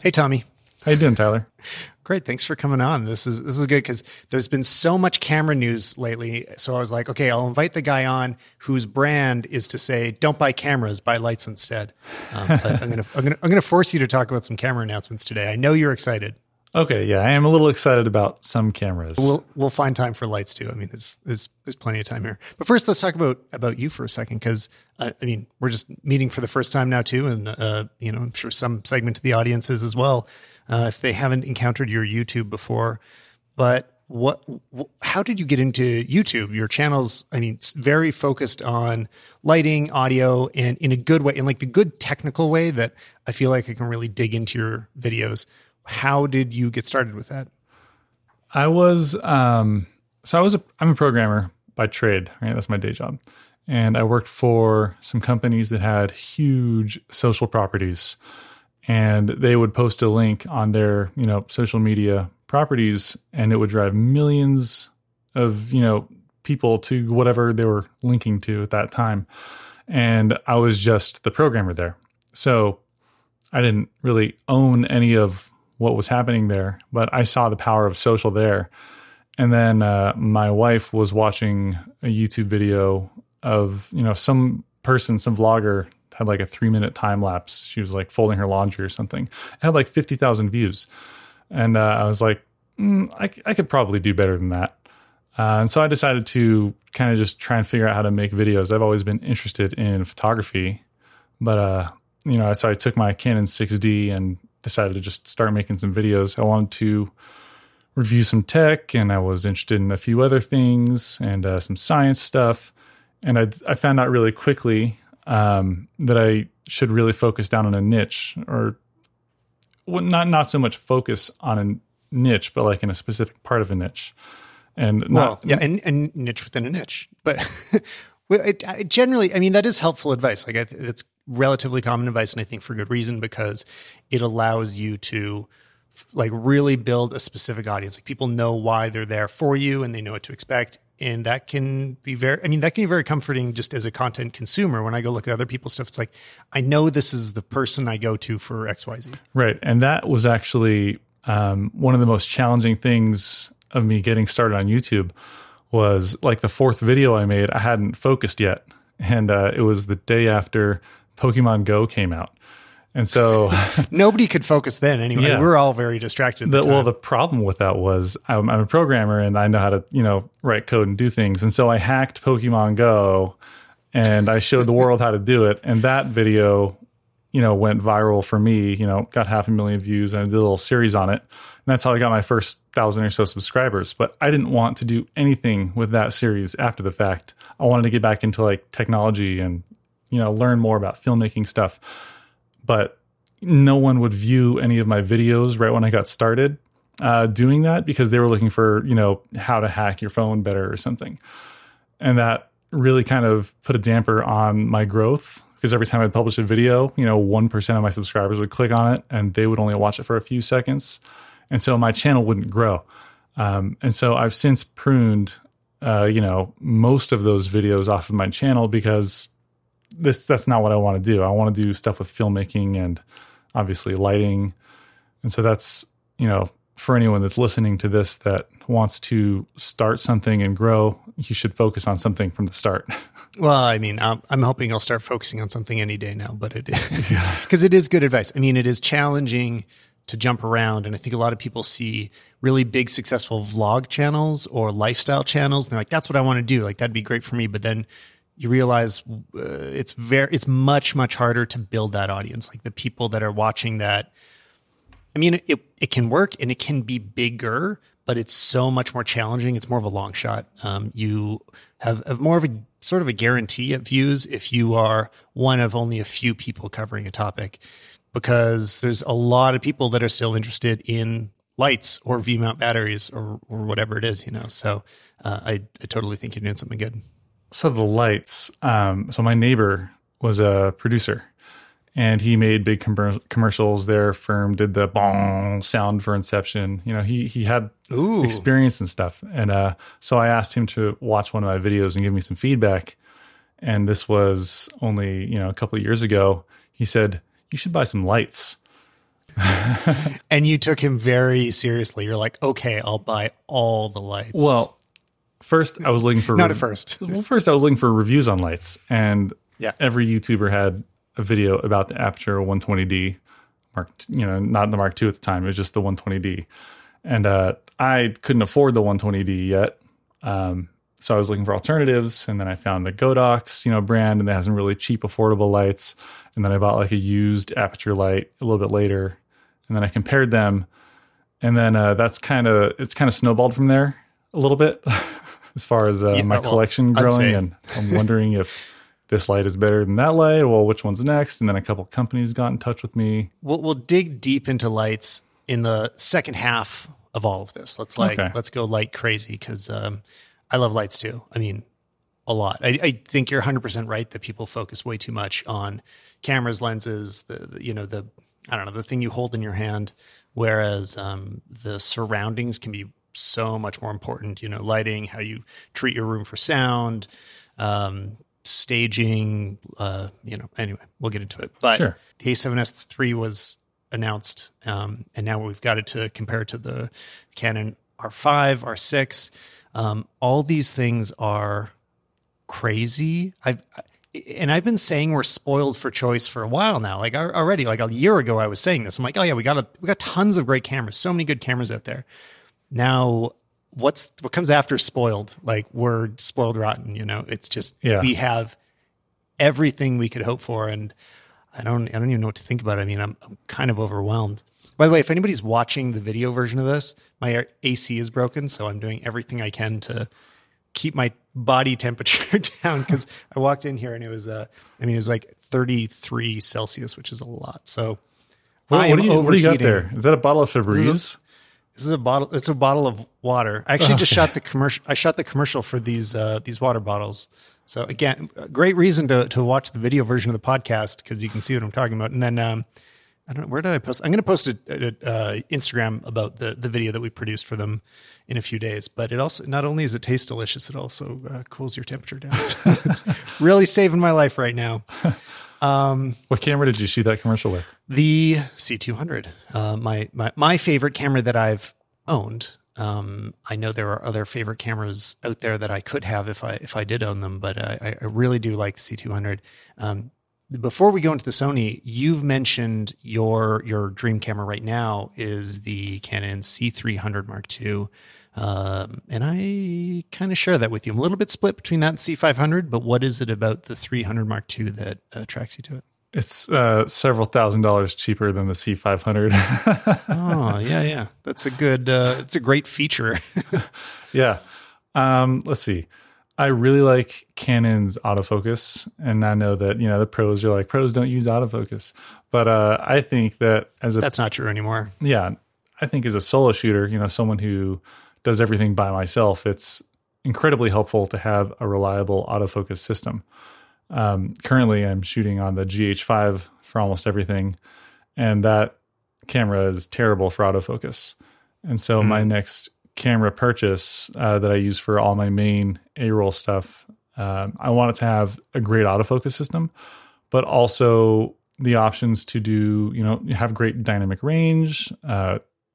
Matt. Hey, Tommy. How you doing, Tyler? Great. Thanks for coming on. This is good because there's been so much camera news lately. So I was like, okay, I'll invite the guy on whose brand is to say, don't buy cameras, buy lights instead. But I'm gonna force you to talk about some camera announcements today. I know you're excited. Okay, yeah, I am a little excited about some cameras. We'll find time for lights too. I mean, there's plenty of time here. But first, let's talk about you for a second, because I mean, we're just meeting for the first time now too, and you know, I'm sure some segment of the audience is as well, if they haven't encountered your YouTube before. But how did you get into YouTube? Your channel's, I mean, it's very focused on lighting, audio, and in a good way, in like the good technical way that I feel like I can really dig into your videos. How did you get started with that? I was, I'm a programmer by trade, right? That's my day job. And I worked for some companies that had huge social properties, and they would post a link on their, you know, social media properties, and it would drive millions of, you know, people to whatever they were linking to at that time. And I was just the programmer there. So I didn't really own any of what was happening there, but I saw the power of social there. And then my wife was watching a YouTube video of, you know, some vlogger had like a 3-minute time lapse. She was like folding her laundry or something. It had like 50,000 views. And I was like, I could probably do better than that. And so I decided to kind of just try and figure out how to make videos. I've always been interested in photography, but, you know, so I took my Canon 6D and decided to just start making some videos. I wanted to review some tech, and I was interested in a few other things and some science stuff. And I found out really quickly that I should really focus down on a niche, or not so much focus on a niche, but like in a specific part of a niche. And and niche within a niche. But generally, I mean, that is helpful advice. Like it's relatively common advice, and I think for good reason, because it allows you to like really build a specific audience. Like people know why they're there for you, and they know what to expect. And that can be very comforting just as a content consumer. When I go look at other people's stuff, it's like, I know this is the person I go to for XYZ. Right. And that was actually one of the most challenging things of me getting started on YouTube, was like the fourth video I made, I hadn't focused yet. And it was the day after Pokemon Go came out. And so nobody could focus then anyway. Yeah. We were all very distracted at the time. Well, the problem with that was I'm a programmer, and I know how to, you know, write code and do things. And so I hacked Pokemon Go, and I showed the world how to do it. And that video, you know, went viral for me, you know, got 500,000 views, and I did a little series on it. And that's how I got my first 1,000 or so subscribers. But I didn't want to do anything with that series after the fact. I wanted to get back into like technology and, you know, learn more about filmmaking stuff. But no one would view any of my videos right when I got started doing that, because they were looking for, you know, how to hack your phone better or something. And that really kind of put a damper on my growth, because every time I'd publish a video, you know, 1% of my subscribers would click on it, and they would only watch it for a few seconds. And so my channel wouldn't grow. And so I've since pruned, you know, most of those videos off of my channel, because that's not what I want to do. I want to do stuff with filmmaking and obviously lighting. And so that's, you know, for anyone that's listening to this that wants to start something and grow, you should focus on something from the start. Well, I mean, I'm hoping I'll start focusing on something any day now, but because it is good advice. I mean, it is challenging to jump around. And I think a lot of people see really big, successful vlog channels or lifestyle channels, and they're like, that's what I want to do. Like, that'd be great for me. But then you realize it's much, much harder to build that audience. Like the people that are watching that, I mean, it can work and it can be bigger, but it's so much more challenging. It's more of a long shot. You have more of a sort of a guarantee of views if you are one of only a few people covering a topic, because there's a lot of people that are still interested in lights or V-mount batteries or whatever it is, you know? So I totally think you're doing something good. So the lights, so my neighbor was a producer, and he made big commercials. Their firm did the bong sound for Inception. You know, he had experience and stuff. And so I asked him to watch one of my videos and give me some feedback. And this was only, you know, a couple of years ago. He said, you should buy some lights. And you took him very seriously. You're like, okay, I'll buy all the lights. Well, first I was looking for... First I was looking for reviews on lights. And every YouTuber had a video about the Aputure 120D Mark, you know, not the Mark II at the time. It was just the 120D. And I couldn't afford the 120D yet. So I was looking for alternatives, and then I found the Godox, you know, brand, and they have some really cheap, affordable lights. And then I bought like a used Aputure light a little bit later, and then I compared them, and then it's kind of snowballed from there a little bit, as far as collection growing. And I'm wondering if this light is better than that light. Well, which one's next? And then a couple of companies got in touch with me. We'll dig deep into lights in the second half of all of this. Let's go light crazy, because I love lights too. I mean, a lot. I think you're 100% right that people focus way too much on cameras, lenses, the thing you hold in your hand, whereas the surroundings can be so much more important. You know, lighting, how you treat your room for sound, staging, anyway, we'll get into it. But sure. The A7S III was announced, and now we've got it to compare to the Canon R5, R6. All these things are crazy. I've been saying we're spoiled for choice for a while now. Like already, like a year ago, I was saying this. I'm like, oh yeah, we got tons of great cameras. So many good cameras out there. Now, what comes after spoiled? Like we're spoiled rotten. You know, it's just we have everything we could hope for, and I don't even know what to think about it. I mean, I'm kind of overwhelmed. By the way, if anybody's watching the video version of this, my AC is broken, so I'm doing everything I can to keep my body temperature down, because I walked in here and it was, like 33 Celsius, which is a lot. So what do you got there? Is that a bottle of Febreze? This is a bottle. It's a bottle of water. I actually just shot the commercial. I shot the commercial for these water bottles. So again, a great reason to watch the video version of the podcast, because you can see what I'm talking about. And then, I don't know, where did I post? I'm going to post an Instagram about the video that we produced for them in a few days. But it also, not only is it taste delicious, it also cools your temperature down. So it's really saving my life right now. What camera did you shoot that commercial with? The C200, my favorite camera that I've owned. I know there are other favorite cameras out there that I could have if I did own them, but I really do like the C200. Before we go into the Sony, you've mentioned your dream camera right now is the Canon C300 Mark II. And I kind of share that with you. I'm a little bit split between that and C500, but what is it about the 300 Mark II that attracts you to it? It's several $1,000s cheaper than the C500. Oh, yeah. That's a good, it's a great feature. Yeah. Let's see. I really like Canon's autofocus, and I know that, you know, the pros are like, pros don't use autofocus, but I think that that's not true anymore. Yeah, I think as a solo shooter, you know, someone who does everything by myself, it's incredibly helpful to have a reliable autofocus system. Currently, I'm shooting on the GH5 for almost everything, and that camera is terrible for autofocus. And so my next camera purchase that I use for all my main A-roll stuff, I want it to have a great autofocus system, but also the options to do, you know, have great dynamic range,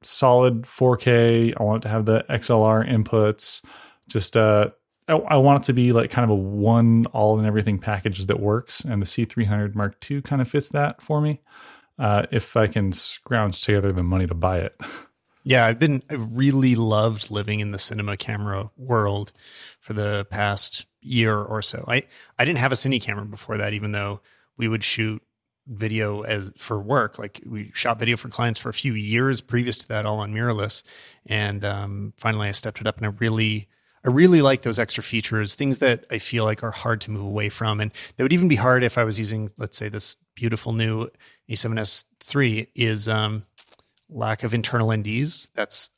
solid 4K. I want it to have the XLR inputs. Just I want it to be like kind of a one all and everything package that works, and the C300 Mark II kind of fits that for me, if I can scrounge together the money to buy it. Yeah, I've really loved living in the cinema camera world for the past year or so. I didn't have a cine camera before that, even though we would shoot video for work. Like we shot video for clients for a few years previous to that, all on mirrorless. And finally I stepped it up, and I really like those extra features, things that I feel like are hard to move away from. And that would even be hard if I was using, let's say, this beautiful new A7S III is... lack of internal NDs. That's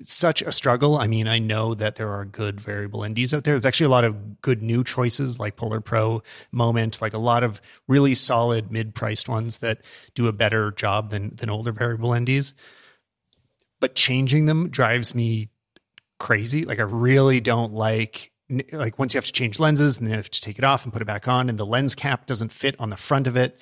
such a struggle. I mean, I know that there are good variable NDs out there. There's actually a lot of good new choices like PolarPro, Moment, like a lot of really solid mid-priced ones that do a better job than older variable NDs. But changing them drives me crazy. Like I really don't like once you have to change lenses and then you have to take it off and put it back on, and the lens cap doesn't fit on the front of it.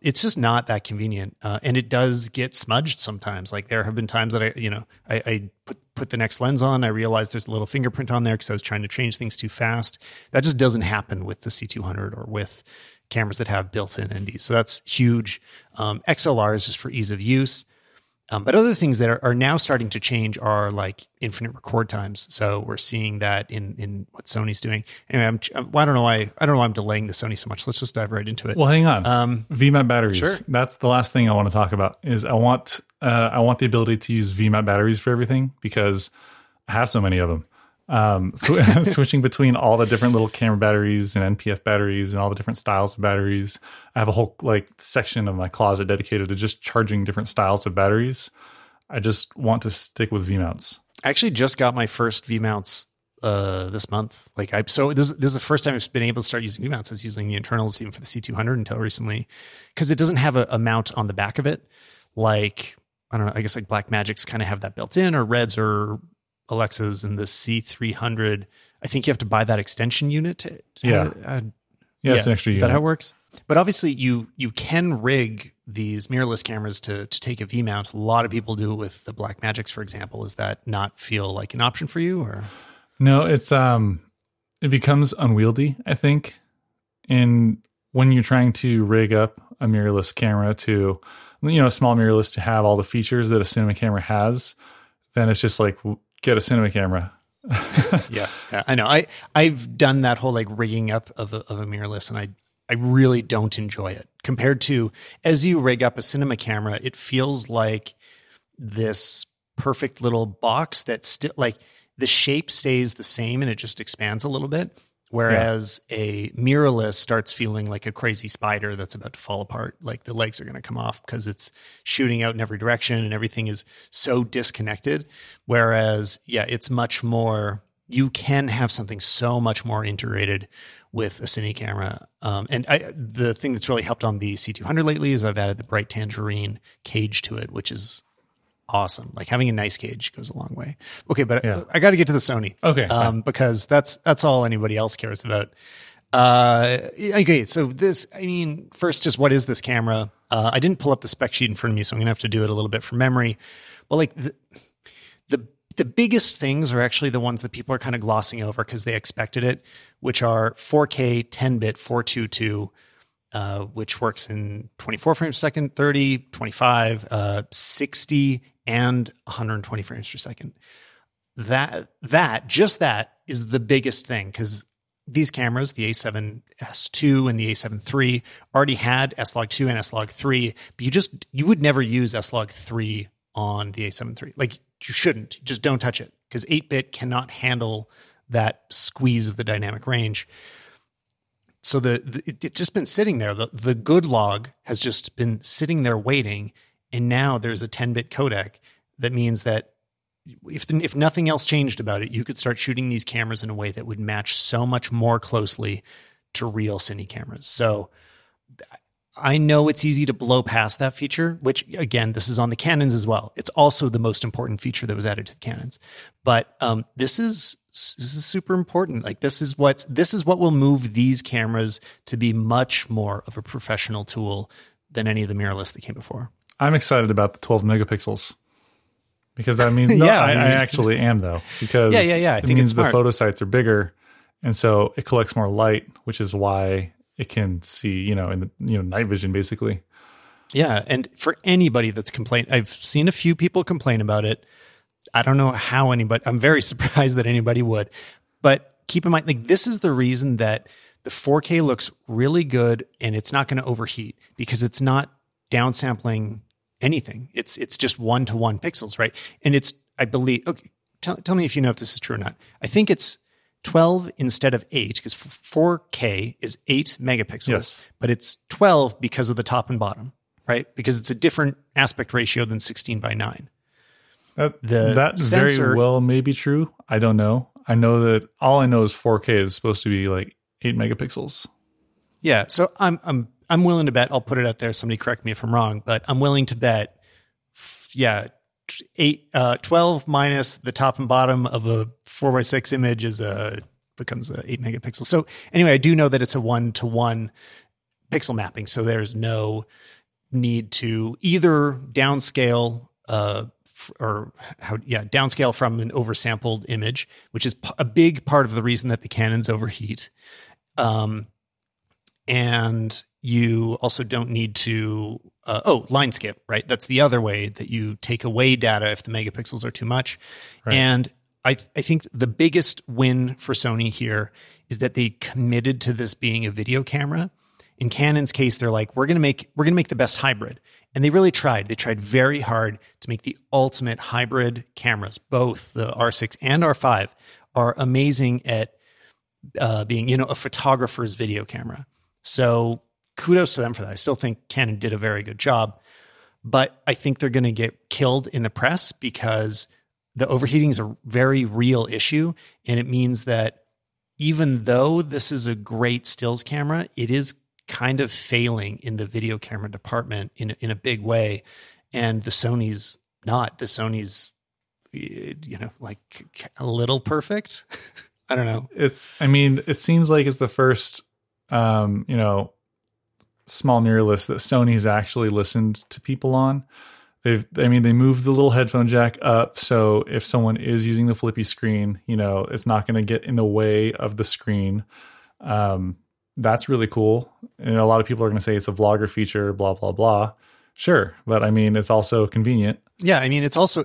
It's just not that convenient. And it does get smudged sometimes. Like there have been times that I put the next lens on. I realized there's a little fingerprint on there because I was trying to change things too fast. That just doesn't happen with the C200 or with cameras that have built-in NDs. So that's huge. XLR is just for ease of use. But other things that are now starting to change are like infinite record times. So we're seeing that in what Sony's doing. Anyway, I don't know why I'm delaying the Sony so much. Let's just dive right into it. Well, hang on. VMAT batteries. Sure. That's the last thing I want to talk about. Is I want the ability to use VMAT batteries for everything because I have so many of them. So switching between all the different little camera batteries and NPF batteries and all the different styles of batteries. I have a whole like section of my closet dedicated to just charging different styles of batteries. I just want to stick with V mounts. I actually just got my first V mounts this month. This is the first time I've been able to start using V mounts. I was using the internals even for the C200 until recently because it doesn't have a mount on the back of it. Like I don't know. I guess like Blackmagic's kind of have that built in, or Reds or Alexa's, and the C300, I think you have to buy that extension unit. It's an extra unit. Is that how it works? But obviously you can rig these mirrorless cameras to take a V-mount. A lot of people do it with the Blackmagics, for example. Does that not feel like an option for you? Or no, it's it becomes unwieldy, I think. And when you're trying to rig up a mirrorless camera to, you know, a small mirrorless to have all the features that a cinema camera has, then it's just like... Get a cinema camera. yeah, I know. I've done that whole like rigging up of a mirrorless, and I really don't enjoy it. Compared to as you rig up a cinema camera, it feels like this perfect little box that still like the shape stays the same and it just expands a little bit. Whereas a mirrorless starts feeling like a crazy spider that's about to fall apart. Like the legs are going to come off because it's shooting out in every direction and everything is so disconnected. Whereas, it's much more, you can have something so much more integrated with a cine camera. The thing that's really helped on the C200 lately is I've added the bright tangerine cage to it, which is awesome. Like having a nice cage goes a long way. Okay, but yeah. I got to get to the Sony. Okay, because that's all anybody else cares about. Okay, so this, I mean, first, just what is this camera? I didn't pull up the spec sheet in front of me, so I'm gonna have to do it a little bit from memory. But like the biggest things are actually the ones that people are kind of glossing over because they expected it, which are 4K 10-bit 422. Which works in 24 frames per second, 30, 25, 60, and 120 frames per second. That is the biggest thing because these cameras, the A7S II and the A7 III, already had S-Log II and S-Log III, but you would never use S-Log III on the A7 III. Like you shouldn't, just don't touch it because 8-bit cannot handle that squeeze of the dynamic range. So it's just been sitting there. The good log has just been sitting there waiting, and now there's a 10-bit codec. That means that if nothing else changed about it, you could start shooting these cameras in a way that would match so much more closely to real cine cameras. So I know it's easy to blow past that feature, which, again, this is on the Canons as well. It's also the most important feature that was added to the Canons. But this is super important. Like this is what will move these cameras to be much more of a professional tool than any of the mirrorless that came before. I'm excited about the 12 megapixels because that means I actually am though, because I think it means the photo sites are bigger and so it collects more light, which is why it can see, in the, night vision basically. Yeah. And for anybody that's complained, I've seen a few people complain about it. I don't know how anybody, I'm very surprised that anybody would, but keep in mind, like this is the reason that the 4K looks really good and it's not going to overheat because it's not downsampling anything. It's just 1-to-1 pixels, right? And it's, I believe, okay, tell me if you know if this is true or not. I think it's 12 instead of 8 because 4K is 8 megapixels, yes. But it's 12 because of the top and bottom, right? Because it's a different aspect ratio than 16:9. That sensor, very well may be true. I don't know. I know that all I know is 4K is supposed to be like 8 megapixels. Yeah, so I'm willing to bet, I'll put it out there, somebody correct me if I'm wrong, but I'm willing to bet 12 minus the top and bottom of a 4x6 image becomes 8 megapixels. So anyway, I do know that it's a 1-to-1 pixel mapping. So there's no need to either downscale downscale from an oversampled image, which is a big part of the reason that the Canons overheat. And you also don't need to, line skip, right? That's the other way that you take away data if the megapixels are too much. Right. And I think the biggest win for Sony here is that they committed to this being a video camera. In Canon's case, they're like, we're going to make the best hybrid. And they really tried. They tried very hard to make the ultimate hybrid cameras. Both the R6 and R5 are amazing at being, a photographer's video camera. So kudos to them for that. I still think Canon did a very good job, but I think they're going to get killed in the press because the overheating is a very real issue. And it means that even though this is a great stills camera, it is kind of failing in the video camera department in a big way. And the Sony's not. The Sony's, like a little perfect. I don't know. It seems like it's the first, small mirrorless that Sony's actually listened to people on. They moved the little headphone jack up. So if someone is using the flippy screen, it's not going to get in the way of the screen. That's really cool. And a lot of people are going to say it's a vlogger feature, blah, blah, blah. Sure. But it's also convenient. Yeah. It's also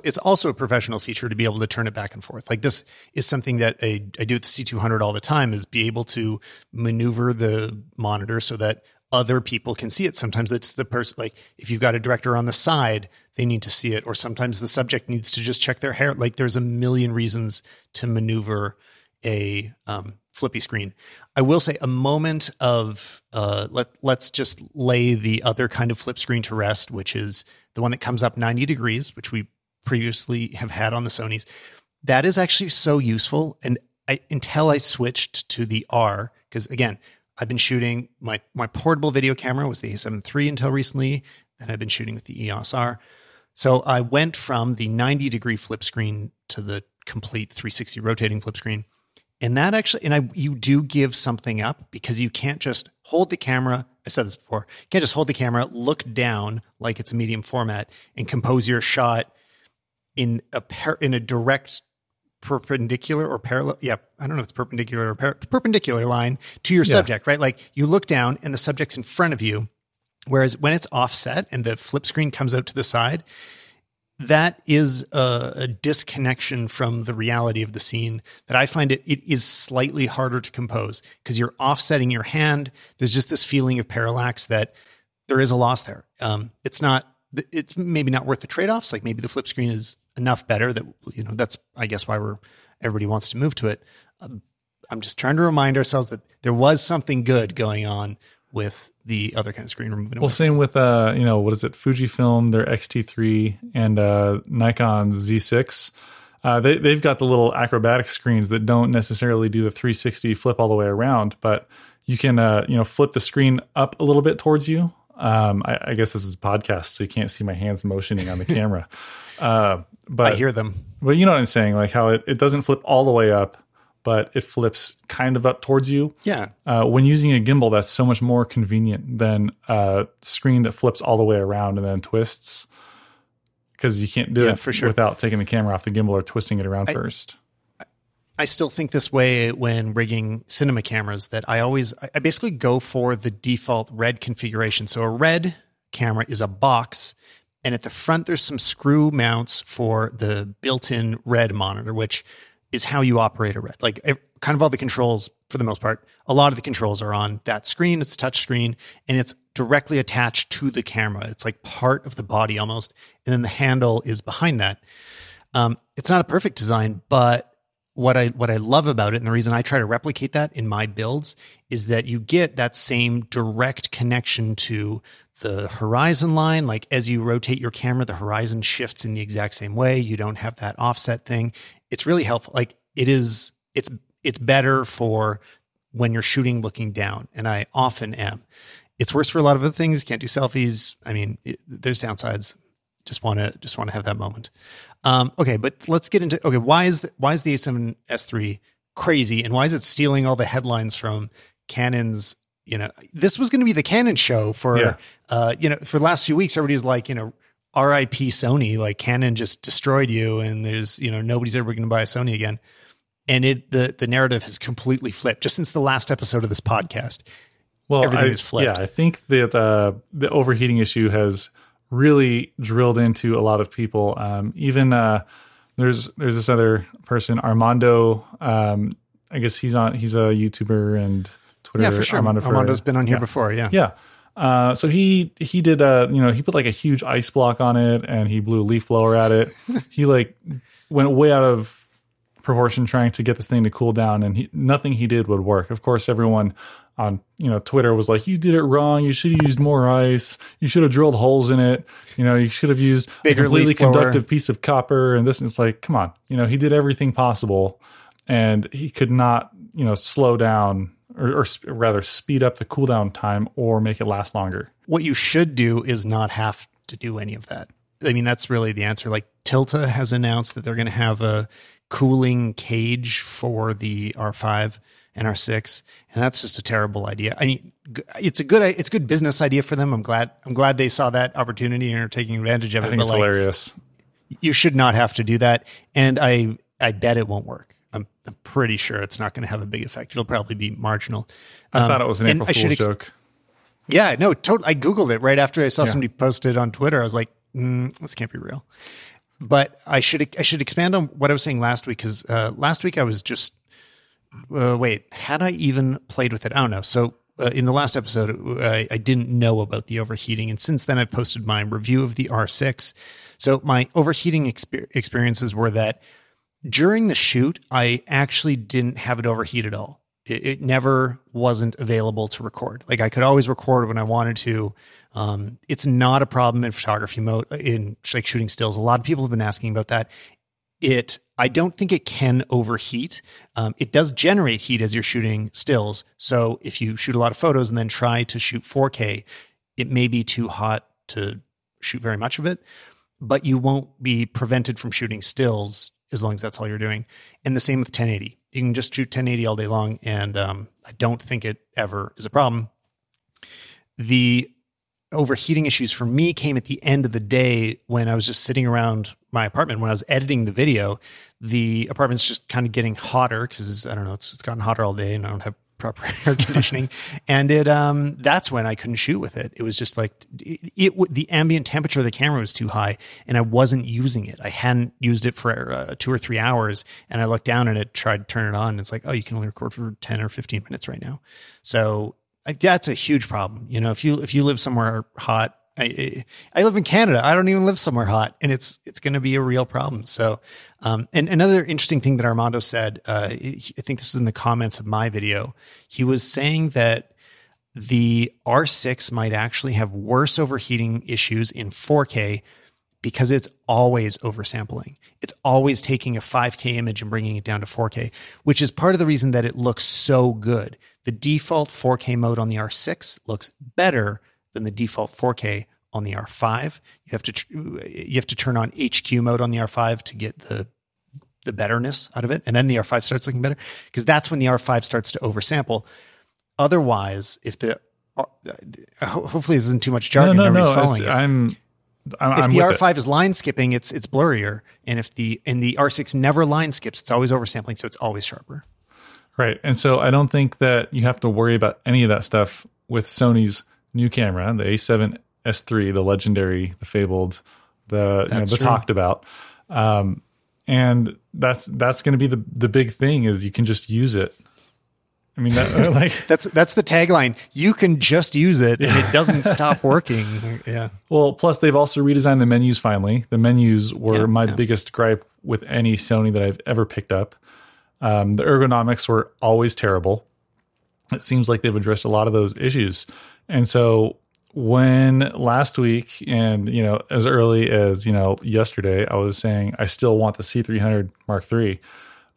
a professional feature to be able to turn it back and forth. Like this is something that I do with the C200 all the time, is be able to maneuver the monitor so that other people can see it. Sometimes it's the person, like if you've got a director on the side, they need to see it. Or sometimes the subject needs to just check their hair. Like there's a million reasons to maneuver a flippy screen. I will say a moment of let's just lay the other kind of flip screen to rest, which is the one that comes up 90 degrees, which we previously have had on the Sonys. That is actually so useful. And until I switched to the R, because again, I've been shooting, my portable video camera was the A7 III until recently, then I've been shooting with the EOS R. So I went from the 90 degree flip screen to the complete 360 rotating flip screen. And that actually, you do give something up, because you can't just hold the camera. I said this before. You can't just hold the camera, look down like it's a medium format, and compose your shot in a direct perpendicular or parallel. Yeah, I don't know if it's perpendicular or perpendicular line to your subject, right? Like you look down and the subject's in front of you. Whereas when it's offset and the flip screen comes out to the side, that is a disconnection from the reality of the scene that I find it is slightly harder to compose, because you're offsetting your hand. There's just this feeling of parallax that there is a loss there. It's maybe not worth the trade-offs. Like maybe the flip screen is enough better that, that's, I guess, why everybody wants to move to it. I'm just trying to remind ourselves that there was something good going on with the other kind of screen removing away. Well, same with, Fujifilm, their X-T3 and Nikon Z6. They've got the little acrobatic screens that don't necessarily do the 360 flip all the way around, but you can, flip the screen up a little bit towards you. I guess this is a podcast, so you can't see my hands motioning on the camera. But I hear them. But you know what I'm saying? Like how it doesn't flip all the way up, but it flips kind of up towards you. Yeah. When using a gimbal, that's so much more convenient than a screen that flips all the way around and then twists, because you can't do it for sure without taking the camera off the gimbal or twisting it around first. I still think this way when rigging cinema cameras, that I basically go for the default RED configuration. So a RED camera is a box, and at the front, there's some screw mounts for the built-in RED monitor, which is how you operate a RED. Like kind of all the controls, for the most part, a lot of the controls are on that screen. It's a touch screen, and it's directly attached to the camera. It's like part of the body almost. And then the handle is behind that. It's not a perfect design, but what I love about it, and the reason I try to replicate that in my builds, is that you get that same direct connection to the horizon line. Like as you rotate your camera, the horizon shifts in the exact same way. You don't have that offset thing. It's really helpful. Like it's better for when you're shooting looking down, and I often am. It's worse for a lot of other things. Can't do selfies. There's downsides. Just want to have that moment. Okay, but let's get into why is the A7S III crazy, and why is it stealing all the headlines from Canon's you know, this was going to be the Canon show for, you know, for the last few weeks, everybody's like, you know, RIP Sony, like Canon just destroyed you and there's, you know, nobody's ever going to buy a Sony again. And it, the narrative has completely flipped just since the last episode of this podcast. Well, everything is flipped. Yeah, I think that the overheating issue has really drilled into a lot of people. Even there's this other person, Armando. I guess he's a YouTuber and Twitter. Yeah, for sure. Armando's been on here before. Yeah. Yeah. So he did you know, he put like a huge ice block on it and he blew a leaf blower at it. He like went way out of proportion trying to get this thing to cool down, and nothing he did would work. Of course, everyone on, you know, Twitter was like, you did it wrong. You should have used more ice. You should have drilled holes in it. You know, you should have used a completely conductive piece of copper and this. And it's like, come on, you know, he did everything possible and he could not, you know, slow down or rather speed up the cooldown time or make it last longer. What you should do is not have to do any of that. I mean, that's really the answer. Like TILTA has announced that they're going to have a cooling cage for the R5 and R6, and that's just a terrible idea. I mean, it's a good business idea for them. I'm glad they saw that opportunity and are taking advantage of it. I think it's hilarious. You should not have to do that, and I bet it won't work. I'm pretty sure it's not going to have a big effect. It'll probably be marginal. I thought it was an April Fool's joke. Yeah, no, totally. I googled it right after I saw somebody post it on Twitter. I was like, this can't be real. But I should expand on what I was saying last week, because last week I was just had I even played with it? I don't know. So in the last episode, I didn't know about the overheating, and since then I've posted my review of the R6. So my overheating experiences were that during the shoot, I actually didn't have it overheat at all. It never wasn't available to record. Like I could always record when I wanted to. It's not a problem in photography mode, in like shooting stills. A lot of people have been asking about that. I don't think it can overheat. It does generate heat as you're shooting stills. So if you shoot a lot of photos and then try to shoot 4K, it may be too hot to shoot very much of it, but you won't be prevented from shooting stills as long as that's all you're doing. And the same with 1080. You can just shoot 1080 all day long, and I don't think it ever is a problem. The overheating issues for me came at the end of the day when I was just sitting around my apartment. When I was editing the video, the apartment's just kind of getting hotter because, I don't know, it's gotten hotter all day and I don't have proper air conditioning. And it that's when I couldn't shoot with it. It was just like the ambient temperature of the camera was too high and I wasn't using it. I hadn't used it for 2 or 3 hours, and I looked down and it tried to turn it on. And it's like, oh, you can only record for 10 or 15 minutes right now. So that's a huge problem. You know, if you live somewhere hot, I live in Canada. I don't even live somewhere hot, and it's going to be a real problem. So, and another interesting thing that Armando said, I think this was in the comments of my video. He was saying that the R6 might actually have worse overheating issues in 4K because it's always oversampling. It's always taking a 5K image and bringing it down to 4K, which is part of the reason that it looks so good. The default 4K mode on the R6 looks better than the default 4K on the R5. You have to turn on HQ mode on the R5 to get the betterness out of it, and then the R5 starts looking better, because that's when the R5 starts to oversample. Otherwise, if the hopefully this isn't too much jargon. No, following it. If the R5 is line skipping, it's blurrier, and if the R6 never line skips, it's always oversampling, so it's always sharper. Right, and so I don't think that you have to worry about any of that stuff with Sony's new camera, the A7S III, the legendary, the fabled, the talked about. And that's going to be the big thing, is you can just use it. I mean, that's the tagline. You can just use it, and it doesn't stop working. Yeah. Well, plus they've also redesigned the menus. Finally, the menus were my biggest gripe with any Sony that I've ever picked up. The ergonomics were always terrible. It seems like they've addressed a lot of those issues. And so when last week, and, you know, as early as, you know, yesterday, I was saying I still want the C300 Mark III.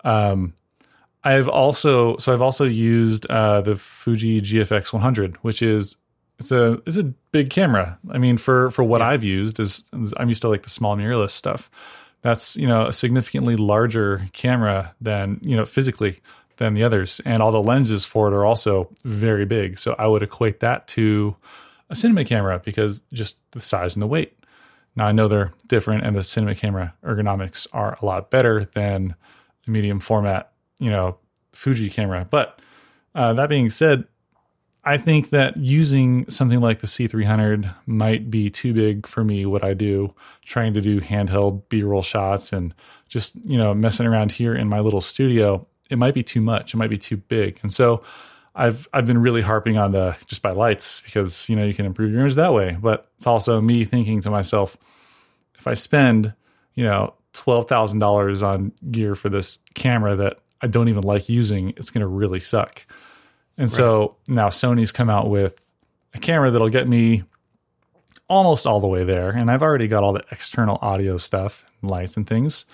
I've also used the Fuji GFX 100, which is it's a big camera. I mean, for what I've used, is I'm used to like the small mirrorless stuff. That's, you know, a significantly larger camera than, you know, physically than the others. And all the lenses for it are also very big. So I would equate that to a cinema camera because just the size and the weight. Now, I know they're different and the cinema camera ergonomics are a lot better than the medium format, you know, Fuji camera. But that being said, I think that using something like the C300 might be too big for me, what I do, trying to do handheld B-roll shots and just, you know, messing around here in my little studio. It might be too much. It might be too big. And so I've been really harping on the just by lights because, you know, you can improve your image that way. But it's also me thinking to myself, if I spend, you know, $12,000 on gear for this camera that I don't even like using, it's going to really suck. And so now Sony's come out with a camera that'll get me almost all the way there. And I've already got all the external audio stuff, lights and things.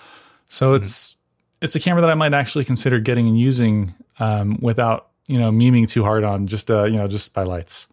So it's a camera that I might actually consider getting and using without, you know, memeing too hard on just, you know, just by lights.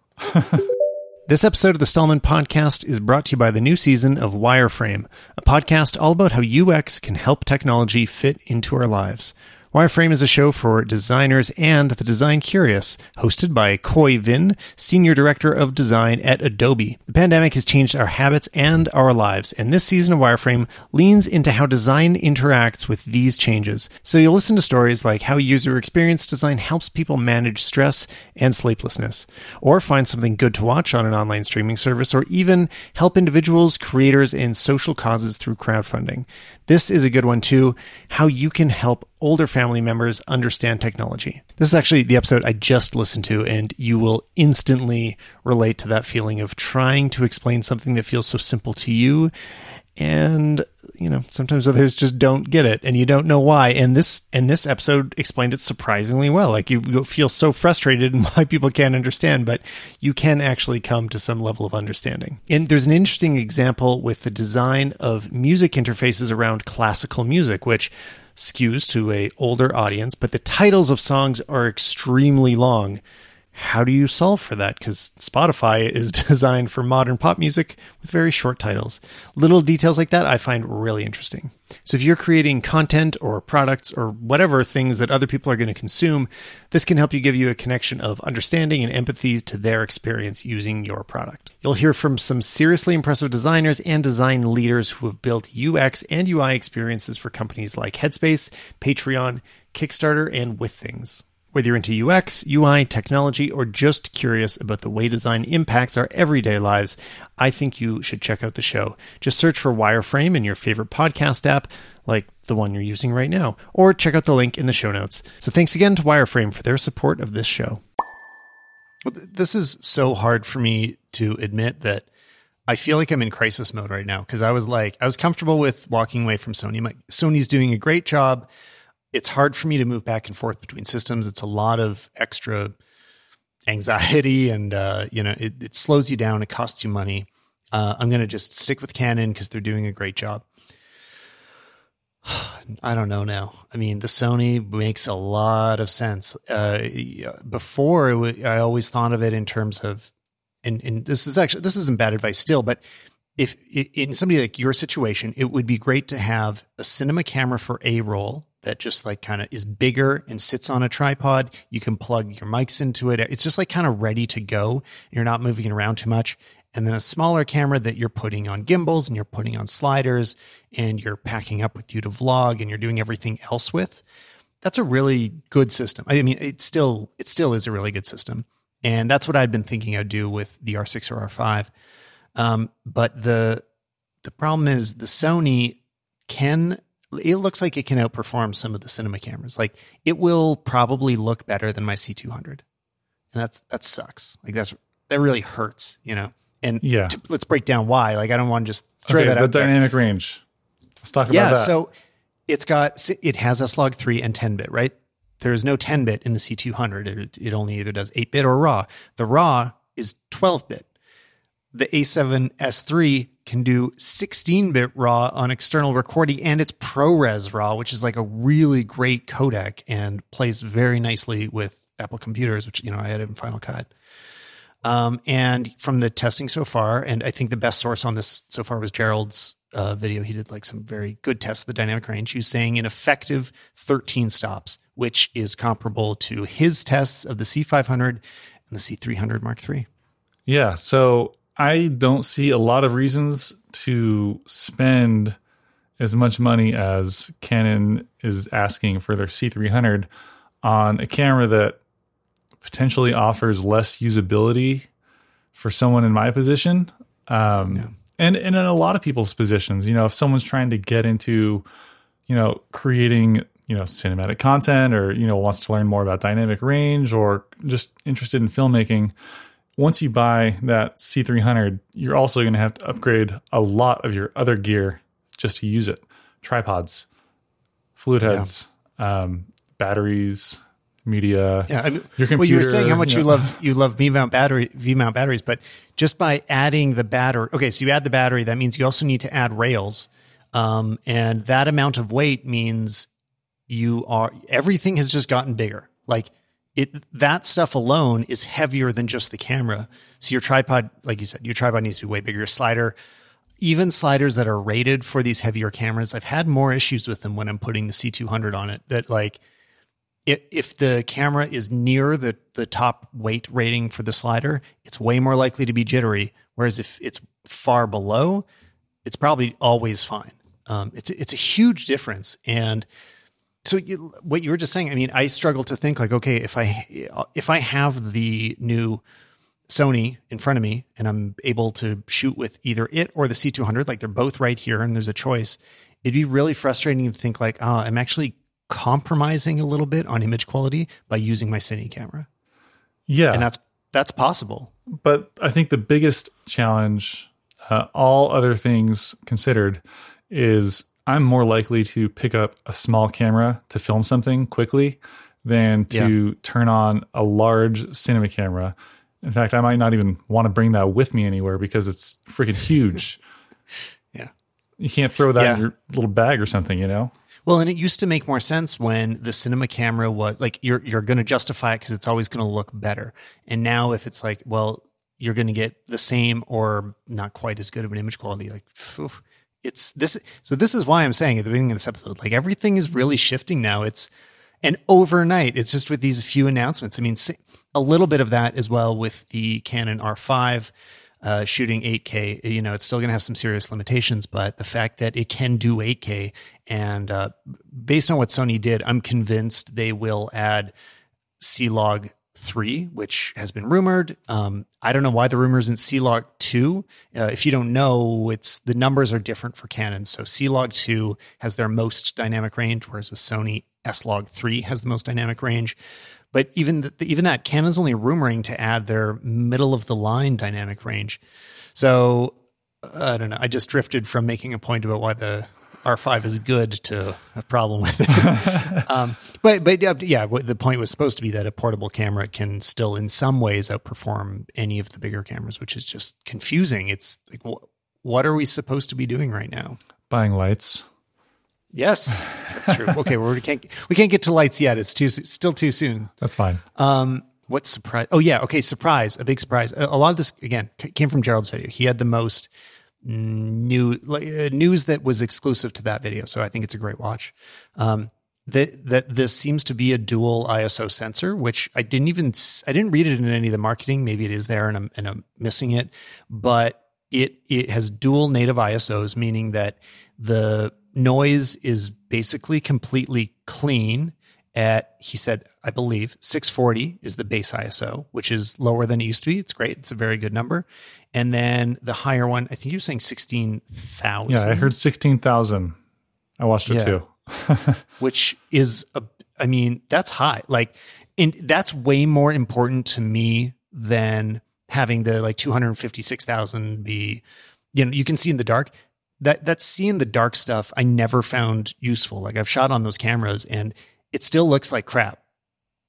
This episode of the Stallman Podcast is brought to you by the new season of Wireframe, a podcast all about how UX can help technology fit into our lives. Wireframe is a show for designers and the design curious, hosted by Khoi Vinh, Senior Director of Design at Adobe. The pandemic has changed our habits and our lives, and this season of Wireframe leans into how design interacts with these changes. So you'll listen to stories like how user experience design helps people manage stress and sleeplessness, or find something good to watch on an online streaming service, or even help individuals, creators, and social causes through crowdfunding. This is a good one, too, how you can help older family members understand technology. This is actually the episode I just listened to, and you will instantly relate to that feeling of trying to explain something that feels so simple to you. And, you know, sometimes others just don't get it and you don't know why. And this episode explained it surprisingly well. Like, you feel so frustrated and why people can't understand, but you can actually come to some level of understanding. And there's an interesting example with the design of music interfaces around classical music, which skews to an older audience, but the titles of songs are extremely long. How do you solve for that? Because Spotify is designed for modern pop music with very short titles. Little details like that I find really interesting. So if you're creating content or products or whatever things that other people are going to consume, this can help you give you a connection of understanding and empathy to their experience using your product. You'll hear from some seriously impressive designers and design leaders who have built UX and UI experiences for companies like Headspace, Patreon, Kickstarter, and With Things. Whether you're into UX, UI, technology, or just curious about the way design impacts our everyday lives, I think you should check out the show. Just search for Wireframe in your favorite podcast app, like the one you're using right now, or check out the link in the show notes. So thanks again to Wireframe for their support of this show. This is so hard for me to admit that I feel like I'm in crisis mode right now, because I was comfortable with walking away from Sony. Sony's doing a great job. It's hard for me to move back and forth between systems. It's a lot of extra anxiety and, you know, it slows you down. It costs you money. I'm going to just stick with Canon because they're doing a great job. I don't know now. I mean, the Sony makes a lot of sense. Before, I always thought of it in terms of, and this isn't bad advice still, but if in somebody like your situation, it would be great to have a cinema camera for A-roll that just like kind of is bigger and sits on a tripod. You can plug your mics into it. It's just like kind of ready to go. You're not moving it around too much. And then a smaller camera that you're putting on gimbals and you're putting on sliders and you're packing up with you to vlog and you're doing everything else with. That's a really good system. I mean, it still is a really good system. And that's what I'd been thinking I'd do with the R6 or R5. But the problem is the Sony it looks like it can outperform some of the cinema cameras. Like, it will probably look better than my C200. And that sucks. Like, that really hurts, you know? And yeah, let's break down why. Like, I don't want to just throw that out. The dynamic range. Let's talk about that. Yeah, so it has S-Log3 and 10-bit, right? There is no 10-bit in the C200. It only either does 8-bit or RAW. The RAW is 12-bit. The A7S III can do 16-bit RAW on external recording, and it's ProRes RAW, which is like a really great codec and plays very nicely with Apple computers, which, you know, I had in Final Cut. And from the testing so far, and I think the best source on this so far was Gerald's video. He did like some very good tests of the dynamic range. He was saying an effective 13 stops which is comparable to his tests of the C500 and the C300 Mark III. Yeah, so I don't see a lot of reasons to spend as much money as Canon is asking for their C300 on a camera that potentially offers less usability for someone in my position. And in a lot of people's positions, you know, if someone's trying to get into, you know, creating, you know, cinematic content or, you know, wants to learn more about dynamic range or just interested in filmmaking, once you buy that C300, you're also going to have to upgrade a lot of your other gear just to use it. Tripods, fluid heads, batteries, media. Yeah, I mean, your computer. Well, you were saying how much you love V-mount batteries, but just by adding the battery. Okay, so you add the battery. That means you also need to add rails, and that amount of weight means everything has just gotten bigger. Like that stuff alone is heavier than just the camera. So your tripod, like you said, your tripod needs to be way bigger. Your slider. Even sliders that are rated for these heavier cameras, I've had more issues with them when I'm putting the C200 on it. That like, if the camera is near the top weight rating for the slider, it's way more likely to be jittery. Whereas if it's far below, it's probably always fine. It's a huge difference. And so what you were just saying, I mean, I struggle to think like, okay, if I have the new Sony in front of me and I'm able to shoot with either it or the C200, like they're both right here and there's a choice, it'd be really frustrating to think like, oh, I'm actually compromising a little bit on image quality by using my cine camera. Yeah. And that's possible. But I think the biggest challenge, all other things considered, is I'm more likely to pick up a small camera to film something quickly than to turn on a large cinema camera. In fact, I might not even want to bring that with me anywhere because it's freaking huge. Yeah. You can't throw that in your little bag or something, you know? Well, and it used to make more sense when the cinema camera was like, you're going to justify it because it's always going to look better. And now if it's like, well, you're going to get the same or not quite as good of an image quality, like it's this. So this is why I'm saying at the beginning of this episode, like everything is really shifting now. And overnight, it's just with these few announcements. I mean, a little bit of that as well with the Canon R5 shooting 8K. You know, it's still going to have some serious limitations, but the fact that it can do 8K and based on what Sony did, I'm convinced they will add C-Log 3, which has been rumored. I don't know why the rumor isn't C-Log 2. If you don't know, the numbers are different for Canon. So C-Log 2 has their most dynamic range, whereas with Sony, S-Log 3 has the most dynamic range. But even that, Canon's only rumoring to add their middle-of-the-line dynamic range. So, I don't know. I just drifted from making a point about why the R5 is good to a problem with it. But the point was supposed to be that a portable camera can still, in some ways, outperform any of the bigger cameras, which is just confusing. It's like, what are we supposed to be doing right now? Buying lights. Yes, that's true. Okay, well, we can't get to lights yet. It's still too soon. That's fine. What surprise? Oh yeah, okay, surprise, a big surprise. A lot of this again came from Gerald's video. He had the most news that was exclusive to that video, so I think it's a great watch. That this seems to be a dual ISO sensor, which I didn't read it in any of the marketing. Maybe it is there and I'm missing it, but it has dual native ISOs, meaning that the noise is basically completely clean at, he said, I believe 640 is the base ISO, which is lower than it used to be. It's great. It's a very good number. And then the higher one, I think you were saying 16,000. Yeah, I heard 16,000. I watched it too. Which is, that's high. Like, that's way more important to me than having the like 256,000 be, you know, you can see in the dark. That seeing the dark stuff I never found useful. Like I've shot on those cameras and it still looks like crap.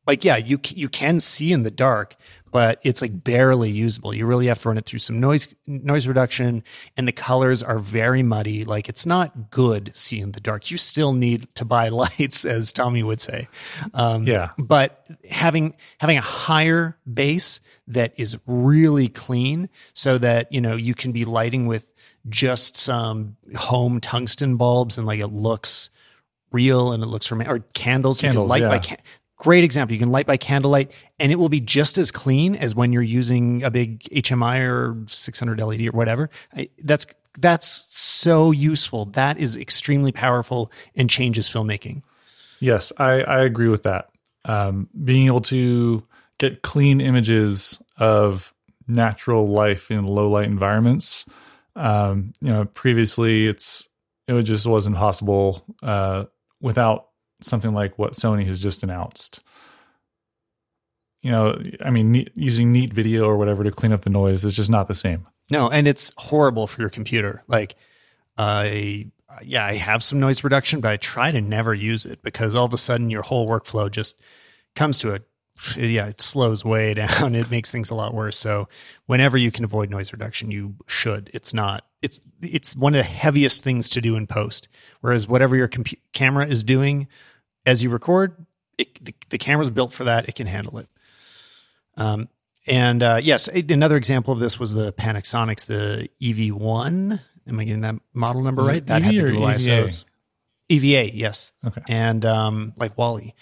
Like, yeah, you can see in the dark, but it's like barely usable. You really have to run it through some noise reduction, and the colors are very muddy. Like it's not good seeing in the dark. You still need to buy lights, as Tommy would say. But having a higher base that is really clean so that, you know, you can be lighting with just some home tungsten bulbs and like it looks real and it looks romantic. Or candles. Great example. You can light by candlelight and it will be just as clean as when you're using a big HMI or 600 LED or whatever. That's so useful. That is extremely powerful and changes filmmaking. Yes, I agree with that. Being able to get clean images of natural life in low light environments. Previously it just wasn't possible without something like what Sony has just announced. Using Neat Video or whatever to clean up the noise is just not the same. No, and it's horrible for your computer. I have some noise reduction, but I try to never use it because all of a sudden your whole workflow just comes to a... Yeah, it slows way down. It makes things a lot worse. So whenever you can avoid noise reduction, you should. It's one of the heaviest things to do in post. Whereas whatever your camera is doing as you record, the camera's built for that. It can handle it. Another example of this was the Panasonic's, the EV1. Am I getting that model number right? That had the dual ISOs. EVA, yes. Okay. And like Wally.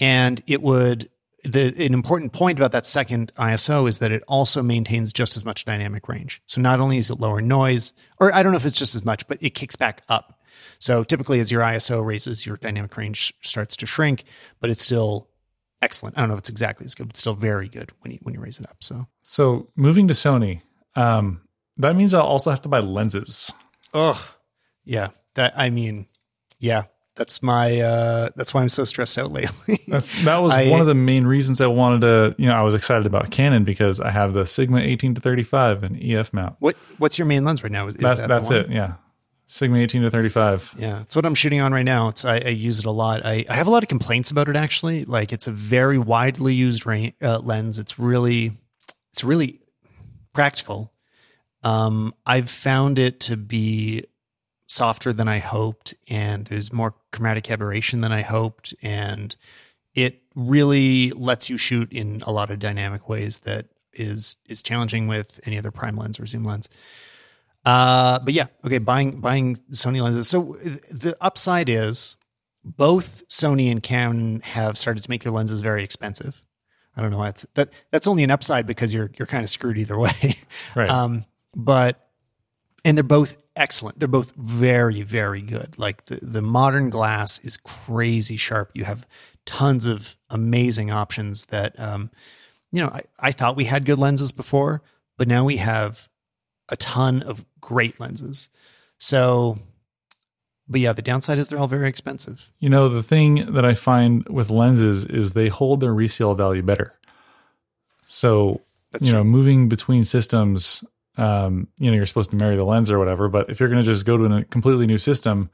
And it would... An important point about that second ISO is that it also maintains just as much dynamic range. So not only is it lower noise, or I don't know if it's just as much, but it kicks back up. So typically as your ISO raises, your dynamic range starts to shrink, but it's still excellent. I don't know if it's exactly as good, but it's still very good when you raise it up. So moving to Sony, that means I'll also have to buy lenses. Oh, yeah. Yeah. That's why I'm so stressed out lately. that was one of the main reasons I wanted to, I was excited about Canon because I have the Sigma 18-35 and EF mount. What's your main lens right now? That's it. Yeah. Sigma 18-35. Yeah. It's what I'm shooting on right now. I use it a lot. I have a lot of complaints about it actually. Like it's a very widely used lens. It's really practical. I've found it to be softer than I hoped, and there's more chromatic aberration than I hoped, and it really lets you shoot in a lot of dynamic ways that is challenging with any other prime lens or zoom lens. Buying Sony lenses. So the upside is both Sony and Canon have started to make their lenses very expensive. I don't know why that's only an upside because you're kind of screwed either way, right? And they're both excellent. They're both very, very good. Like the modern glass is crazy sharp. You have tons of amazing options that, I thought we had good lenses before, but now we have a ton of great lenses. So, but yeah, the downside is they're all very expensive. The thing that I find with lenses is they hold their resale value better. So, That's true. Moving between systems, you're supposed to marry the lens or whatever, but if you're going to just go to a completely new system,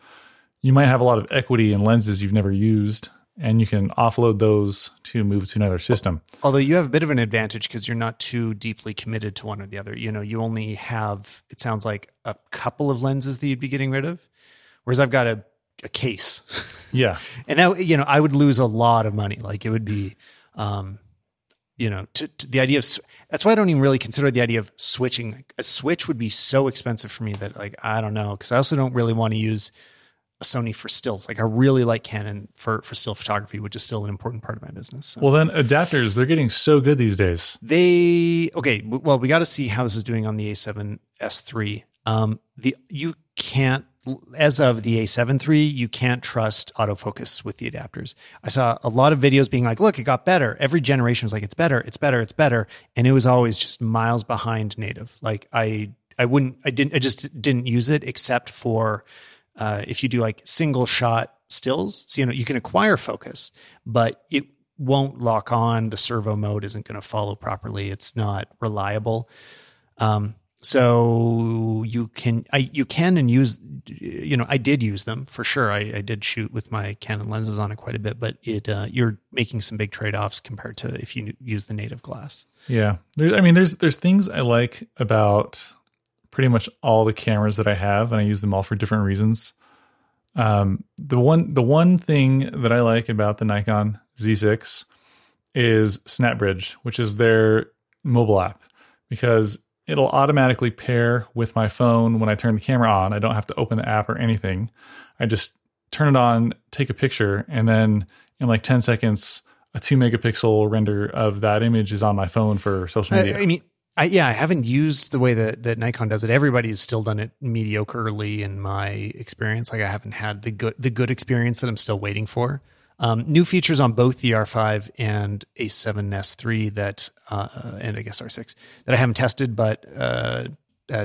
you might have a lot of equity in lenses you've never used, and you can offload those to move to another system. Although you have a bit of an advantage because you're not too deeply committed to one or the other. You only have, it sounds like, a couple of lenses that you'd be getting rid of, whereas I've got a case. Yeah. And now, I would lose a lot of money. Like it would be, to the idea of, that's why I don't even really consider the idea of switching. Like a switch would be so expensive for me that I don't know. Cause I also don't really want to use a Sony for stills. Like I really like Canon for still photography, which is still an important part of my business. So. Well then adapters, they're getting so good these days. We got to see how this is doing on the A7S III. You can't, as of the A7 III, you can't trust autofocus with the adapters. I saw a lot of videos being like, look, it got better. Every generation was like, it's better, it's better, it's better. And it was always just miles behind native. Like I just didn't use it except for, if you do like single shot stills, so, you can acquire focus, but it won't lock on. The servo mode isn't going to follow properly. It's not reliable. So I did use them for sure. I did shoot with my Canon lenses on it quite a bit, but you're making some big trade-offs compared to if you use the native glass. Yeah. There's things I like about pretty much all the cameras that I have, and I use them all for different reasons. The one thing that I like about the Nikon Z6 is SnapBridge, which is their mobile app, because it'll automatically pair with my phone when I turn the camera on. I don't have to open the app or anything. I just turn it on, take a picture, and then in like 10 seconds, a 2-megapixel render of that image is on my phone for social media. I mean, I haven't used the way that Nikon does it. Everybody's still done it mediocrely in my experience. Like I haven't had the good experience that I'm still waiting for. New features on both the R5 and A7S III and I guess R6 that I haven't tested, but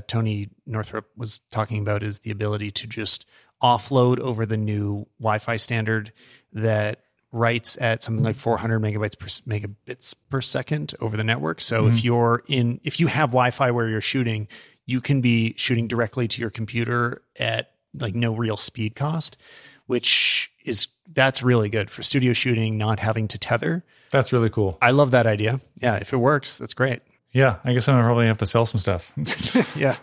Tony Northrup was talking about is the ability to just offload over the new Wi-Fi standard that writes at something like 400 megabits per second over the network. So if you have Wi-Fi where you're shooting, you can be shooting directly to your computer at like no real speed cost, which that's really good for studio shooting, not having to tether. That's really cool. I love that idea. Yeah. If it works, that's great. Yeah. I guess I'm gonna probably have to sell some stuff. Yeah.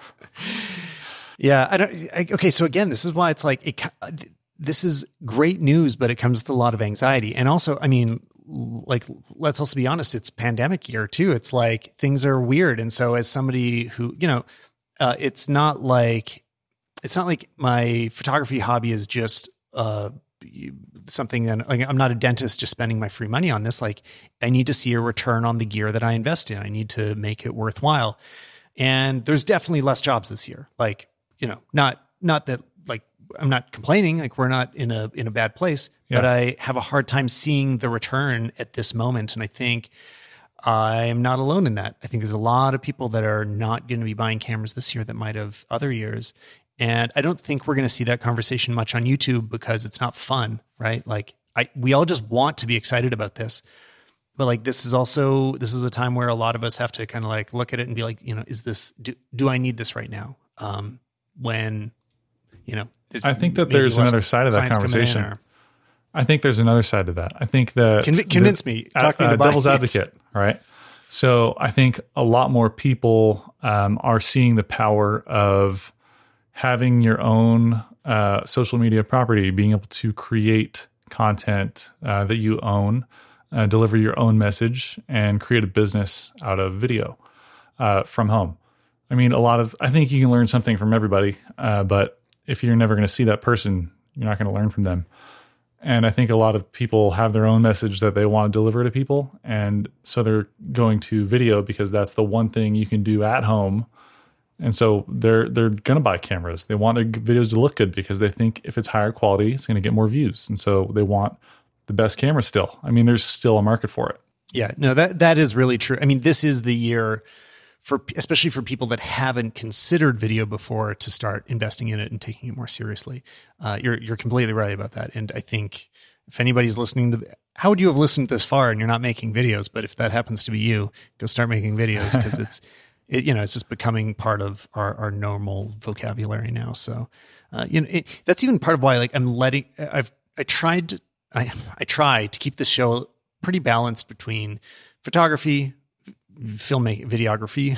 Yeah. Okay. So again, this is why it's like, this is great news, but it comes with a lot of anxiety. And also, I mean, like, let's also be honest, it's pandemic year too. It's like things are weird. And so as somebody who, you know, it's not like my photography hobby is just something that, like, I'm not a dentist just spending my free money on this. Like I need to see a return on the gear that I invest in. I need to make it worthwhile. And there's definitely less jobs this year. Like, you know, not that, like, I'm not complaining, like we're not in a bad place, yeah. But I have a hard time seeing the return at this moment. And I think I'm not alone in that. I think there's a lot of people that are not going to be buying cameras this year that might have other years. And I don't think we're going to see that conversation much on YouTube because it's not fun, right? Like we all just want to be excited about this, but like, this is a time where a lot of us have to kind of like look at it and be like, you know, is this, do I need this right now? You know, I think that there's another side of that conversation. I think there's another side to that. I think that convince me, talk me to devil's advocate, right? So I think a lot more people are seeing the power of having your own social media property, being able to create content that you own, deliver your own message, and create a business out of video from home. I mean, I think you can learn something from everybody, but if you're never going to see that person, you're not going to learn from them. And I think a lot of people have their own message that they want to deliver to people. And so they're going to video because that's the one thing you can do at home. And so they're going to buy cameras. They want their videos to look good because they think if it's higher quality, it's going to get more views. And so they want the best camera still. I mean, there's still a market for it. Yeah, no, that is really true. I mean, this is the year especially for people that haven't considered video before to start investing in it and taking it more seriously. You're completely right about that. And I think if anybody's listening how would you have listened this far and you're not making videos? But if that happens to be you, go start making videos because it's just becoming part of our normal vocabulary now. So, that's even part of why, like, I try to keep this show pretty balanced between photography, filmmaking, videography,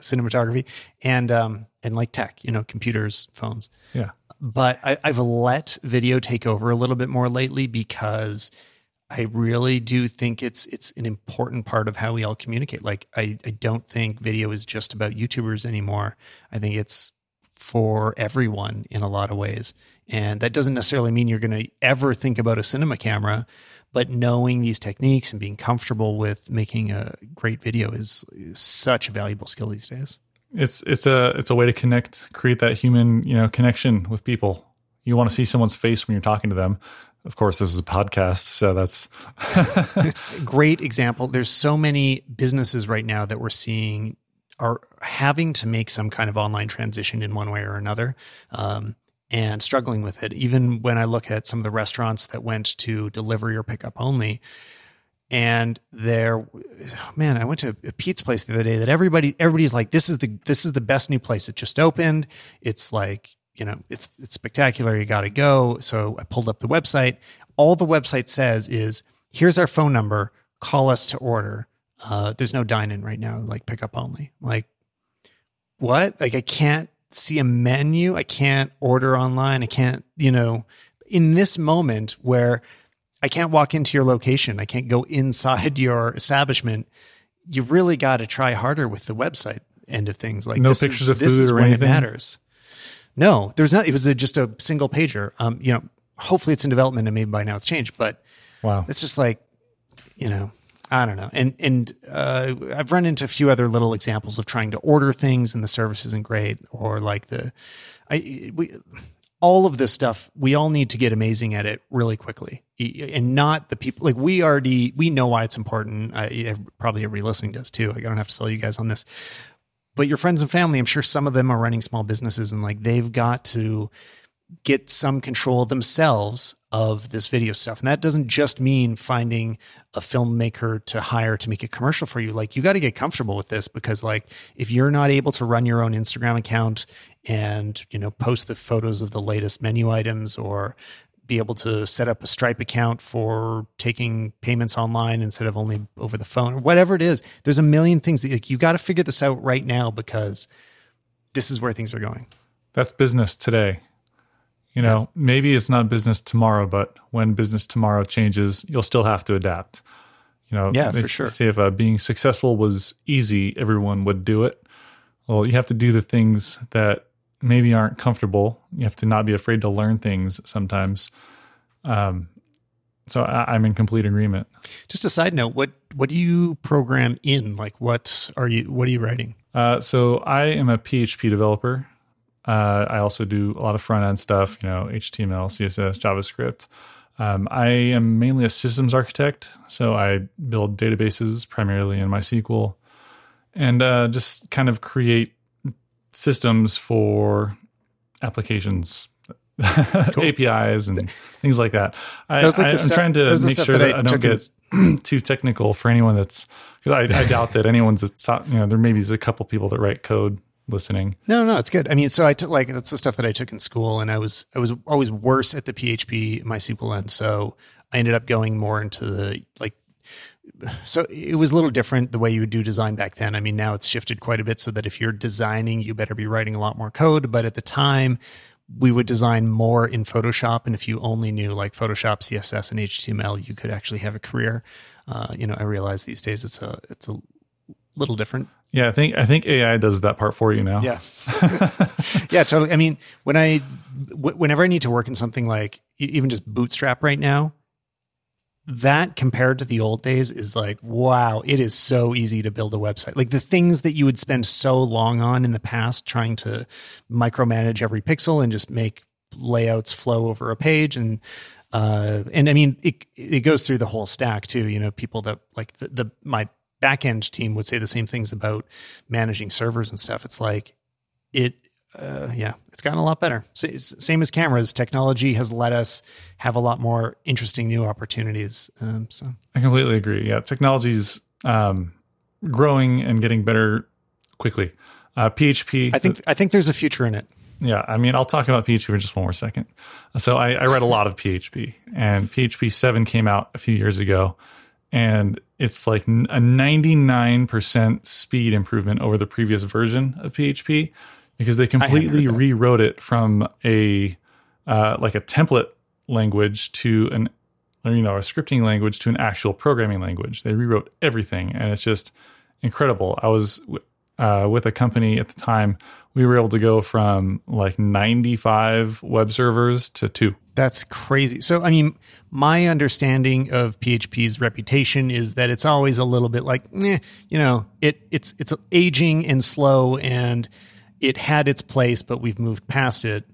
cinematography, and like tech, you know, computers, phones. Yeah. But I've let video take over a little bit more lately because I really do think it's an important part of how we all communicate. Like I don't think video is just about YouTubers anymore. I think it's for everyone in a lot of ways. And that doesn't necessarily mean you're going to ever think about a cinema camera, but knowing these techniques and being comfortable with making a great video is such a valuable skill these days. It's a way to create that human, you know, connection with people. You want to see someone's face when you're talking to them. Of course, this is a podcast, so that's great example. There's so many businesses right now that we're seeing are having to make some kind of online transition in one way or another. And struggling with it. Even when I look at some of the restaurants that went to delivery or pickup only, and I went to a pizza place the other day that everybody's like, this is the best new place. It just opened. It's like, you know, it's spectacular. You got to go. So I pulled up the website. All the website says is, here's our phone number. Call us to order. There's no dine in right now. Like pickup only. Like what? Like I can't see a menu. I can't order online. I can't, you know, in this moment where I can't walk into your location, I can't go inside your establishment. You really got to try harder with the website end of things. Like no pictures of food or anything. It matters. No, there's not. It was just a single pager. You know, hopefully it's in development and maybe by now it's changed, but wow, it's just like, you know, I don't know. And I've run into a few other little examples of trying to order things and the service isn't great, or like all of this stuff, we all need to get amazing at it really quickly, and not the people, like we know why it's important. Probably everybody listening does too. Like I don't have to sell you guys on this, but your friends and family, I'm sure some of them are running small businesses and like, they've got to get some control themselves of this video stuff. And that doesn't just mean finding a filmmaker to hire to make a commercial for you. Like you got to get comfortable with this, because like if you're not able to run your own Instagram account and, you know, post the photos of the latest menu items, or be able to set up a Stripe account for taking payments online instead of only over the phone, or whatever it is, there's a million things that like, you got to figure this out right now, because this is where things are going. That's business today. You know, maybe it's not business tomorrow, but when business tomorrow changes, you'll still have to adapt. You know, yeah, for sure. Say if being successful was easy, everyone would do it. Well, you have to do the things that maybe aren't comfortable. You have to not be afraid to learn things sometimes. So I'm in complete agreement. Just a side note, what do you program in? Like, what are you writing? So I am a PHP developer. I also do a lot of front end stuff, you know, HTML, CSS, JavaScript. I am mainly a systems architect, so I build databases primarily in MySQL, and just kind of create systems for applications, cool. APIs and things like that. I'm trying to make sure that I don't get too technical for anyone that's, because I doubt that anyone's, you know, there maybe is a couple people that write code listening. No, it's good. I mean, so I took like, that's the stuff that I took in school, and I was always worse at the PHP MySQL end. So I ended up going more into the like, so it was a little different the way you would do design back then. I mean, now it's shifted quite a bit so that if you're designing, you better be writing a lot more code. But at the time we would design more in Photoshop. And if you only knew like Photoshop, CSS, and HTML, you could actually have a career. You know, I realize these days it's a little different. Yeah, I think AI does that part for you now. Yeah. Yeah, totally. I mean, whenever I need to work in something like even just Bootstrap right now, that compared to the old days is like, wow, it is so easy to build a website. Like the things that you would spend so long on in the past trying to micromanage every pixel and just make layouts flow over a page. And I mean, it goes through the whole stack too. You know, people that like my backend team would say the same things about managing servers and stuff. It's like it's gotten a lot better. Same as cameras, technology has let us have a lot more interesting new opportunities. So I completely agree. Yeah. Technology's growing and getting better quickly. PHP. I think there's a future in it. Yeah. I mean, I'll talk about PHP for just one more second. So I read a lot of PHP, and PHP 7 came out a few years ago, and it's like a 99% speed improvement over the previous version of PHP, because they completely rewrote it from a template language to a scripting language to an actual programming language. They rewrote everything, and it's just incredible. I was with a company at the time. We were able to go from like 95 web servers to 2. That's crazy. So, I mean, my understanding of PHP's reputation is that it's always a little bit like, you know, it's aging and slow, and it had its place, but we've moved past it.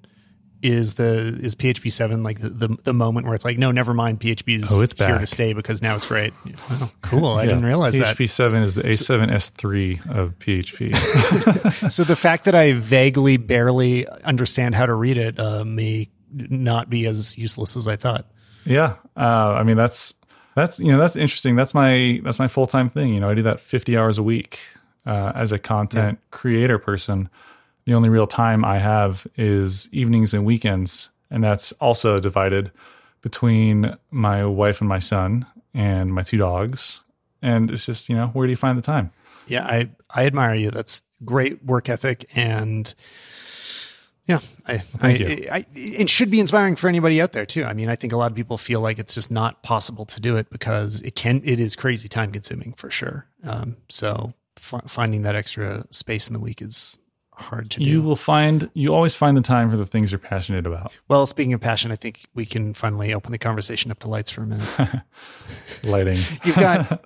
Is PHP 7 like the moment where it's like, no, never mind, PHP is here to stay because now it's great. Oh, cool. I didn't realize PHP that. PHP 7 is the A7S III of PHP. So the fact that I barely understand how to read it may not be as useless as I thought. Yeah. I mean, that's interesting. That's my full-time thing. You know, I do that 50 hours a week as a content creator person. The only real time I have is evenings and weekends. And that's also divided between my wife and my son and my 2 dogs. And it's just, you know, where do you find the time? Yeah. I admire you. That's great work ethic, and yeah, Thank you. It should be inspiring for anybody out there too. I mean, I think a lot of people feel like it's just not possible to do it because it is crazy time consuming for sure. So finding that extra space in the week is hard to do. You always find the time for the things you're passionate about. Well, speaking of passion, I think we can finally open the conversation up to lights for a minute. Lighting.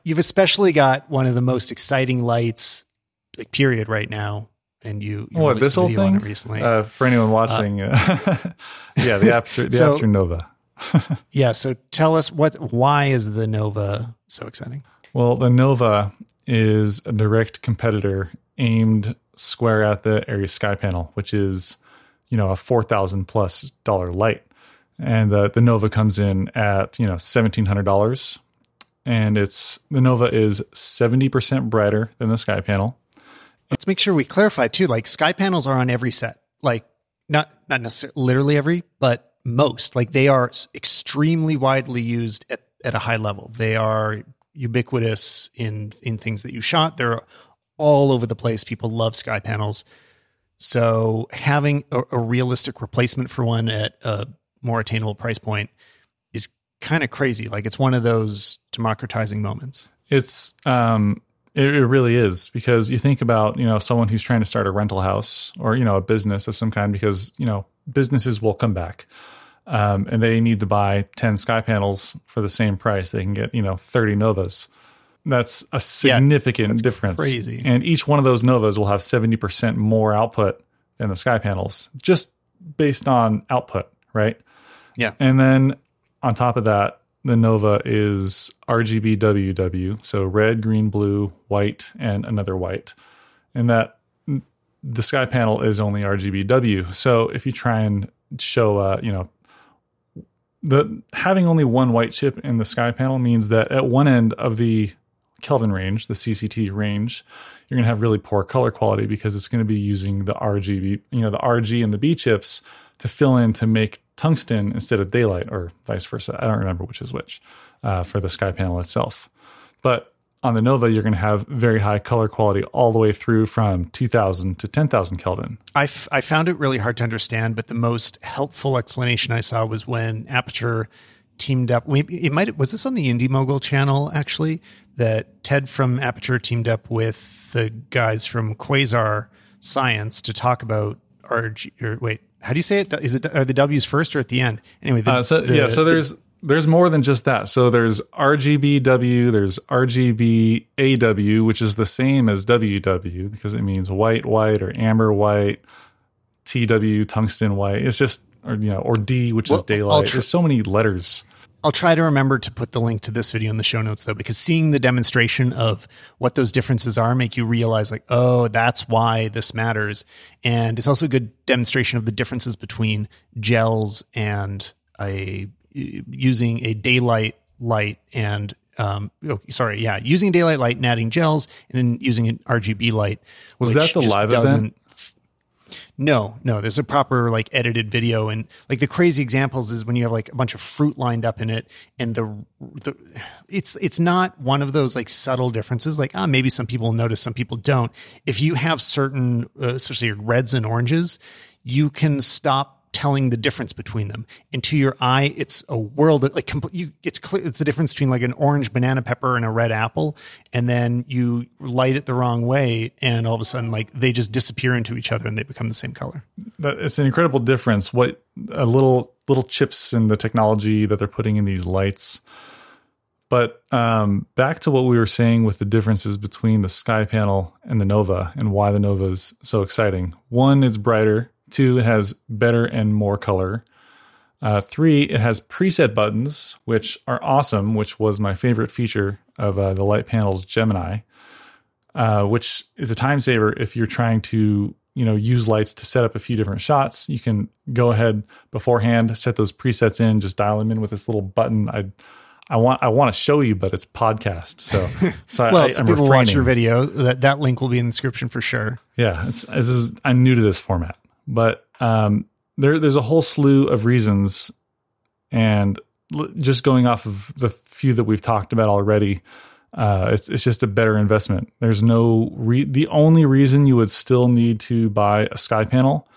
You've especially got one of the most exciting lights, like, period, right now. And you released this a video on it recently. For anyone watching, yeah, the Aputure, Aputure Nova. Yeah, so tell us why is the Nova so exciting? Well, the Nova is a direct competitor aimed square at the Aries Sky Panel, which is, a $4,000+ light. And the Nova comes in at, $1,700. And the Nova is 70% brighter than the Sky Panel. Let's make sure we clarify too, like, Sky Panels are on every set, like not necessarily literally every, but most, like, they are extremely widely used at a high level. They are ubiquitous in things that you shot. They're all over the place. People love Sky Panels. So having a realistic replacement for one at a more attainable price point is kind of crazy. Like, it's one of those democratizing moments. It's, it really is, because you think about, someone who's trying to start a rental house or, a business of some kind, because, businesses will come back and they need to buy 10 Sky Panels for the same price. They can get, 30 Novas. That's a significant difference. Crazy. And each one of those Novas will have 70% more output than the Sky Panels, just based on output, right? Yeah. And then on top of that, the Nova is RGBWW, so red, green, blue, white, and another white. And that the Sky Panel is only RGBW. So if you try and show, having only one white chip in the Sky Panel means that at one end of the Kelvin range, the CCT range, you're going to have really poor color quality because it's going to be using the RGB, the RG and the B chips to fill in to make tungsten instead of daylight, or vice versa. I don't remember which is which for the Sky Panel itself. But on the Nova, you're going to have very high color quality all the way through from 2000 to 10,000 Kelvin. I found it really hard to understand, but the most helpful explanation I saw was when Aputure teamed up. Was this on the Indie Mogul channel, actually, that Ted from Aputure teamed up with the guys from Quasar Science to talk about how do you say it? Are the W's first or at the end? Anyway, so there's more than just that. So there's RGBW, there's RGBAW, which is the same as WW because it means white or amber white, TW tungsten white. It's just or D, which is daylight. There's so many letters. I'll try to remember to put the link to this video in the show notes, though, because seeing the demonstration of what those differences are make you realize, like, oh, that's why this matters. And it's also a good demonstration of the differences between gels and using a daylight light and using a daylight light and adding gels and then using an RGB light. Was that the live event? No, there's a proper edited video, and the crazy examples is when you have a bunch of fruit lined up in it, and it's not one of those subtle differences, maybe some people notice, some people don't. If you have certain, especially your reds and oranges, you can stop telling the difference between them, and to your eye it's a world of, it's clear. It's the difference between an orange banana pepper and a red apple, and then you light it the wrong way and all of a sudden they just disappear into each other and they become the same color. It's an incredible difference, what a little chips in the technology that they're putting in these lights. But back to what we were saying with the differences between the Sky Panel and the Nova and why the Nova is so exciting. One is brighter. 2, it has better and more color. 3, it has preset buttons, which are awesome, which was my favorite feature of the light panel's Gemini, which is a time saver if you're trying to, use lights to set up a few different shots. You can go ahead beforehand, set those presets in, just dial them in with this little button. I want to show you, but it's podcast. So I'm people refraining. Watch your video. That link will be in the description for sure. Yeah, I'm new to this format. But there's a whole slew of reasons, and just going off of the few that we've talked about already, it's just a better investment. There's the only reason you would still need to buy a Sky Panel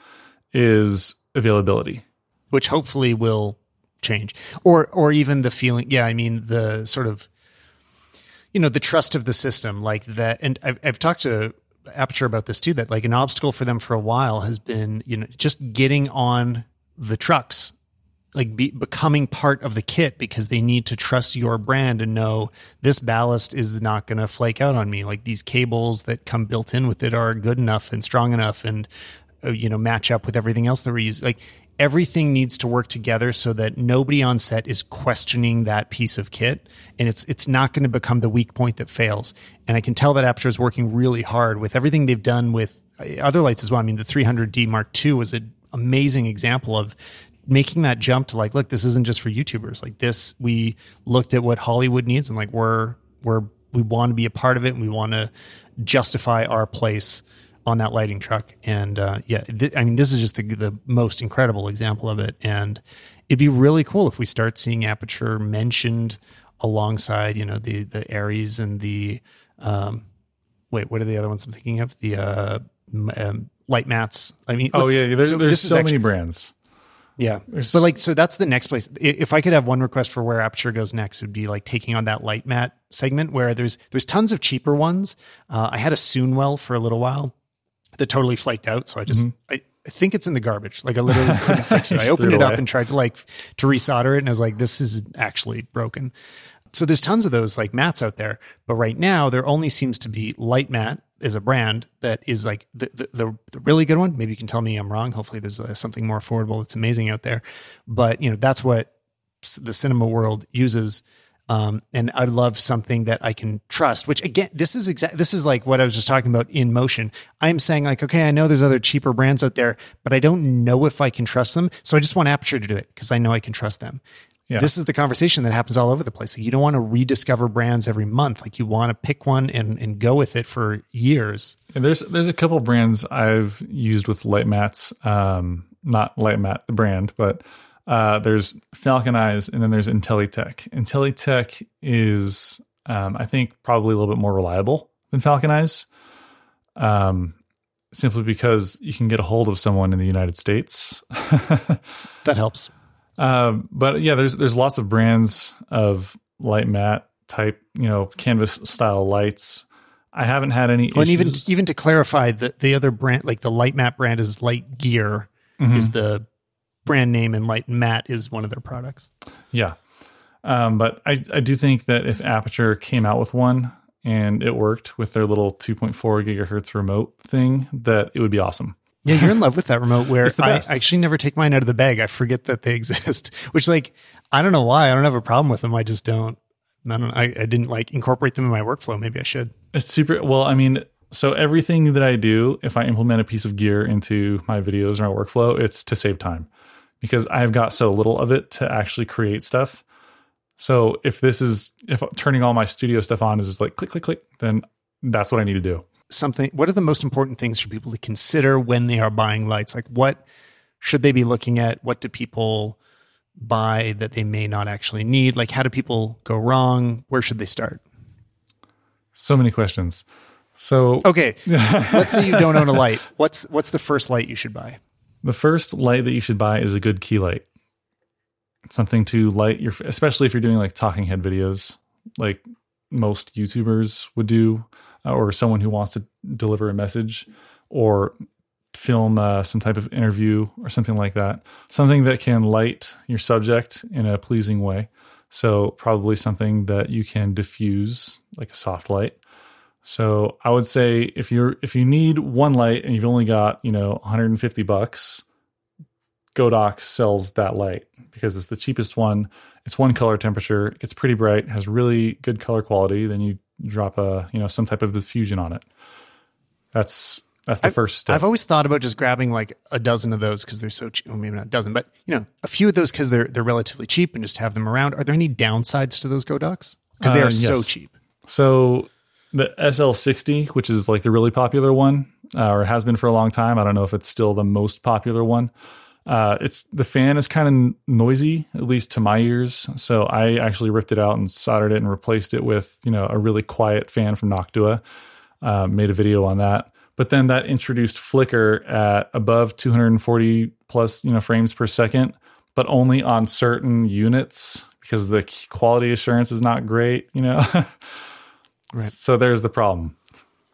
is availability, which hopefully will change, or even the feeling. Yeah, I mean the sort of the trust of the system, like that. And I've talked to Aputure about this too, that like an obstacle for them for a while has been, you know, just getting on the trucks, like becoming part of the kit, because they need to trust your brand and know this ballast is not going to flake out on me. Like these cables that come built in with it are good enough and strong enough and, you know, match up with everything else that we're using. Like everything needs to work together so that nobody on set is questioning that piece of kit. And it's not going to become the weak point that fails. And I can tell that Aputure is working really hard with everything they've done with other lights as well. I mean, the 300D Mark II was an amazing example of making that jump to like, look, this isn't just for YouTubers. Like this, we looked at what Hollywood needs and like, we want to be a part of it and we want to justify our place on that lighting truck. And I mean, this is just the most incredible example of it. And it'd be really cool if we start seeing Aputure mentioned alongside, you know, the Aries and the, what are the other ones I'm thinking of? The light mats. I mean, oh yeah, there's so many brands. Yeah. But like, so that's the next place. If I could have one request for where Aputure goes next, it would be like taking on that light mat segment where there's tons of cheaper ones. I had a Soonwell for a little while that totally flaked out. So I just, I think it's in the garbage. Like I literally couldn't fix it. I opened it up and tried to resolder it. And I was like, this is actually broken. So there's tons of those like mats out there, but right now there only seems to be light mat is a brand that is like the really good one. Maybe you can tell me I'm wrong. Hopefully there's something more affordable that's amazing out there, but you know, that's what the cinema world uses. And I love something that I can trust, which again, this is like what I was just talking about in motion. I'm saying like, okay, I know there's other cheaper brands out there, but I don't know if I can trust them. So I just want Aputure to do it because I know I can trust them. Yeah. This is the conversation that happens all over the place. Like you don't want to rediscover brands every month. Like you want to pick one and go with it for years. And there's a couple brands I've used with light mats, not light mat, the brand, but there's Falcon Eyes and then there's IntelliTech. IntelliTech is, I think, probably a little bit more reliable than Falcon Eyes, simply because you can get a hold of someone in the United States. That helps. But yeah, there's lots of brands of light matte type, you know, canvas style lights. I haven't had any issues. And even to clarify that the other brand, like the light matte brand is Light Gear is the brand name and light matte is one of their products. Yeah. But I do think that if Aputure came out with one and it worked with their little 2.4 gigahertz remote thing, that it would be awesome. Yeah, you're in love with that remote where I actually never take mine out of the bag. I forget that they exist, which like, I don't know why. I don't have a problem with them. I just don't. I didn't like incorporate them in my workflow. Maybe I should. It's super. Well, I mean, so everything that I do, if I implement a piece of gear into my videos or my workflow, it's to save time because I've got so little of it to actually create stuff. So if turning all my studio stuff on is just like click, click, click, then that's what I need to do. What are the most important things for people to consider when they are buying lights? Like what should they be looking at? What do people buy that they may not actually need? Like how do people go wrong? Where should they start? So many questions. So, okay, let's say you don't own a light. What's the first light you should buy? The first light that you should buy is a good key light. Something to light your, especially if you're doing like talking head videos, like most YouTubers would do, or someone who wants to deliver a message or film some type of interview or something like that. Something that can light your subject in a pleasing way. So probably something that you can diffuse, like a soft light. So I would say if you need one light and you've only got, you know, $150, Godox sells that light because it's the cheapest one. It's one color temperature. It gets pretty bright, has really good color quality. Then you drop some type of diffusion on it. That's the first step. I've always thought about just grabbing like a dozen of those because they're so cheap. Well, maybe not a dozen, but you know, a few of those because they're relatively cheap and just have them around. Are there any downsides to those Godox? Because they are so cheap. So the SL60, which is like the really popular one, or has been for a long time. I don't know if it's still the most popular one. The fan is kind of noisy, at least to my ears. So I actually ripped it out and soldered it and replaced it with, you know, a really quiet fan from Noctua, made a video on that, but then that introduced flicker at above 240 plus, you know, frames per second, but only on certain units because the quality assurance is not great, you know? Right. So there's the problem.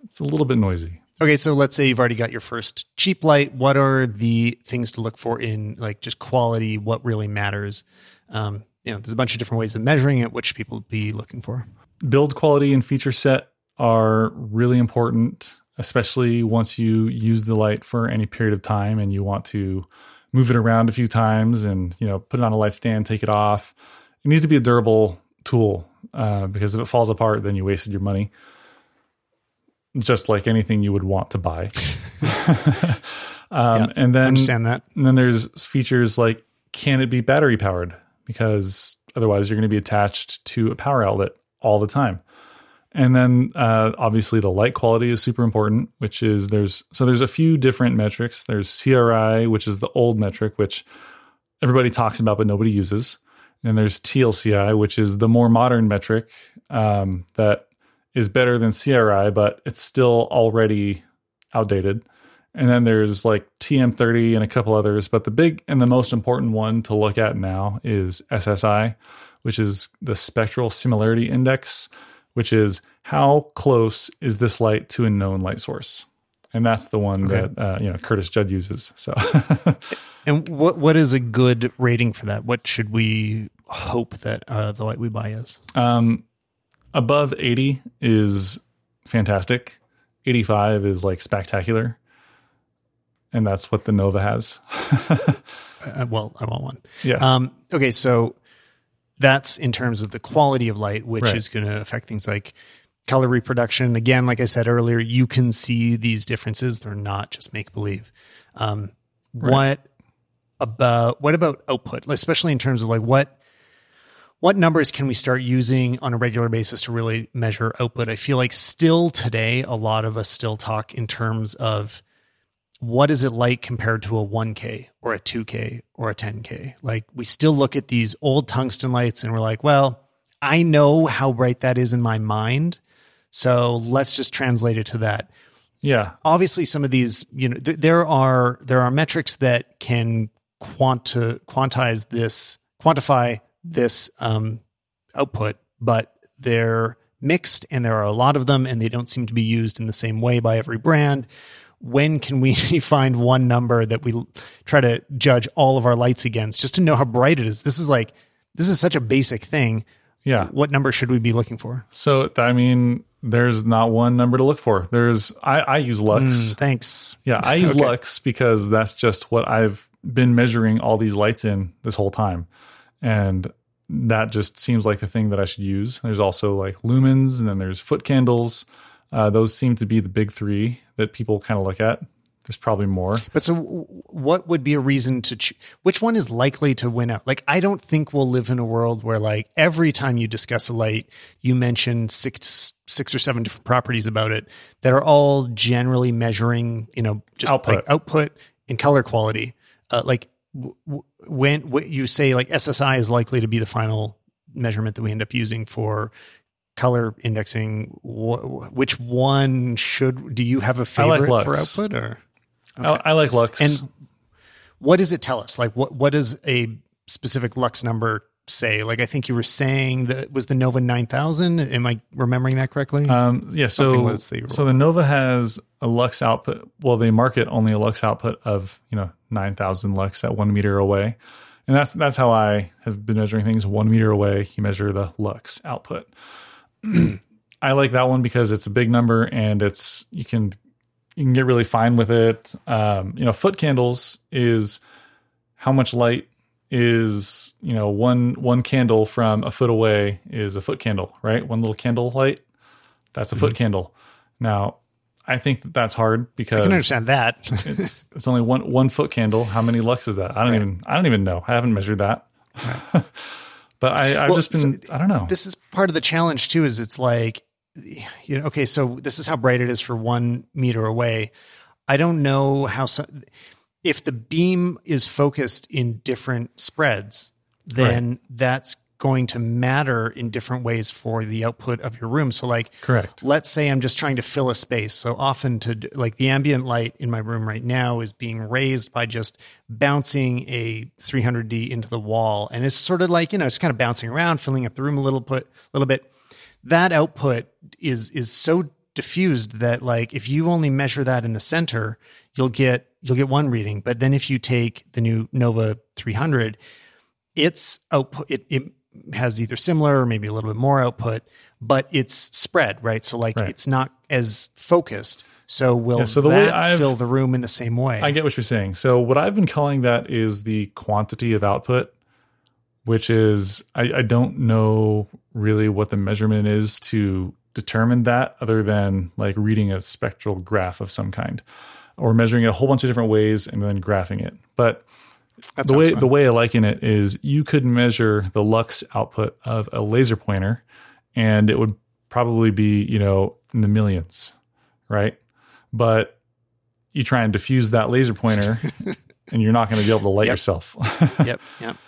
It's a little bit noisy. Okay, so let's say you've already got your first cheap light. What are the things to look for in like just quality? What really matters? You know, there's a bunch of different ways of measuring it. Which people be looking for? Build quality and feature set are really important, especially once you use the light for any period of time and you want to move it around a few times and, you know, put it on a light stand, take it off. It needs to be a durable tool because if it falls apart, then you wasted your money. Just like anything you would want to buy. And then, understand that. And then there's features like, can it be battery powered? Because otherwise you're going to be attached to a power outlet all the time. And then obviously the light quality is super important, which is there's a few different metrics. There's CRI, which is the old metric, which everybody talks about, but nobody uses. And there's TLCI, which is the more modern metric that is better than CRI, but it's still already outdated. And then there's like TM30 and a couple others, but the big and the most important one to look at now is SSI, which is the Spectral Similarity Index, which is how close is this light to a known light source? And that's the one that Curtis Judd uses. So, and what is a good rating for that? What should we hope that the light we buy is? Above 80 is fantastic. 85 is like spectacular. And that's what the Nova has. Well, I want one. Yeah. Okay. So that's in terms of the quality of light, which is going to affect things like color reproduction. Again, like I said earlier, you can see these differences. They're not just make-believe. What about output, especially in terms of like what numbers can we start using on a regular basis to really measure output? I feel like still today, a lot of us still talk in terms of what is it like compared to a 1K or a 2K or a 10K? Like we still look at these old tungsten lights and we're like, well, I know how bright that is in my mind. So let's just translate it to that. Yeah. Obviously some of these, you know, there are metrics that can quantify this output, but they're mixed and there are a lot of them and they don't seem to be used in the same way by every brand. When can we find one number that we try to judge all of our lights against just to know how bright it is? This is such a basic thing. Yeah. What number should we be looking for? So, I mean, there's not one number to look for. I use Lux. Thanks. Yeah. I use Lux because that's just what I've been measuring all these lights in this whole time. And that just seems like the thing that I should use. There's also like lumens and then there's foot candles. Those seem to be the big three that people kind of look at. There's probably more. But so what would be a reason to which one is likely to win out? Like, I don't think we'll live in a world where like every time you discuss a light, you mention six or seven different properties about it that are all generally measuring, you know, just output, like output and color quality. When you say like SSI is likely to be the final measurement that we end up using for color indexing, which one do you have a favorite for output? Or I like Lux. And what does it tell us? Like what does a specific Lux number say? Like, I think you were saying that was the Nova 9000. Am I remembering that correctly? Yeah. So the Nova has a Lux output. Well, they market only a Lux output of, 9,000 lux at 1 meter away. And that's how I have been measuring things. 1 meter away, you measure the lux output. I like that one because it's a big number and it's, you can get really fine with it. Foot candles is how much light is, one candle from a foot away is a foot candle, right? One little candle light. That's a foot candle. Now, I think that's hard because I can understand that it's only one foot candle. How many lux is that? I don't even know. I haven't measured that, right. But I don't know. This is part of the challenge too, is it's like, okay, so this is how bright it is for 1 meter away. I don't know if the beam is focused in different spreads, then that's going to matter in different ways for the output of your room. So like, correct. Let's say I'm just trying to fill a space. So often the ambient light in my room right now is being raised by just bouncing a 300D into the wall. And it's sort of like, it's kind of bouncing around, filling up the room a little bit. That output is so diffused that like if you only measure that in the center, you'll get one reading. But then if you take the new Nova 300, its output, it has either similar or maybe a little bit more output, but it's spread, right? So like It's not as focused. So will that fill the room in the same way? I get what you're saying. So what I've been calling that is the quantity of output, which is, I don't know really what the measurement is to determine that other than like reading a spectral graph of some kind or measuring it a whole bunch of different ways and then graphing it. But the way I liken it is you could measure the lux output of a laser pointer and it would probably be, in the millions, right? But you try and diffuse that laser pointer and you're not going to be able to light yourself. Yep.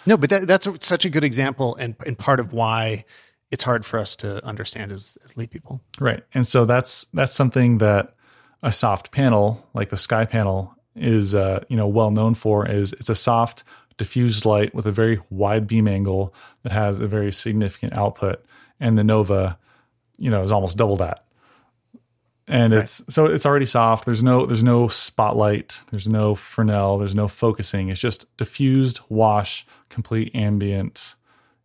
No, but that's such a good example and part of why it's hard for us to understand as lead people. Right. And so that's something that a soft panel like the Sky Panel is well known for, is it's a soft diffused light with a very wide beam angle that has a very significant output, and the Nova is almost double that. And it's already soft. There's no spotlight. There's no Fresnel. There's no focusing. It's just diffused wash, complete ambient,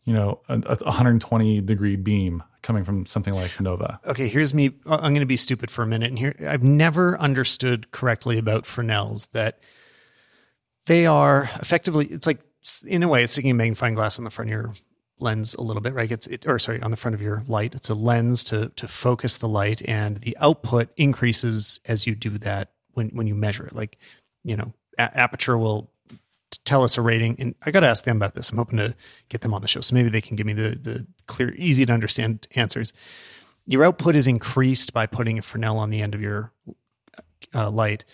120-degree beam coming from something like Nova. Okay, here's me. I'm going to be stupid for a minute. And here, I've never understood correctly about Fresnels that they are effectively, it's like, in a way, it's sticking a magnifying glass on the front of your lens a little bit, right? On the front of your light. It's a lens to focus the light, and the output increases as you do that when you measure it. Like, Aputure will tell us a rating, and I got to ask them about this. I'm hoping to get them on the show, so maybe they can give me the clear, easy to understand answers. Your output is increased by putting a Fresnel on the end of your light.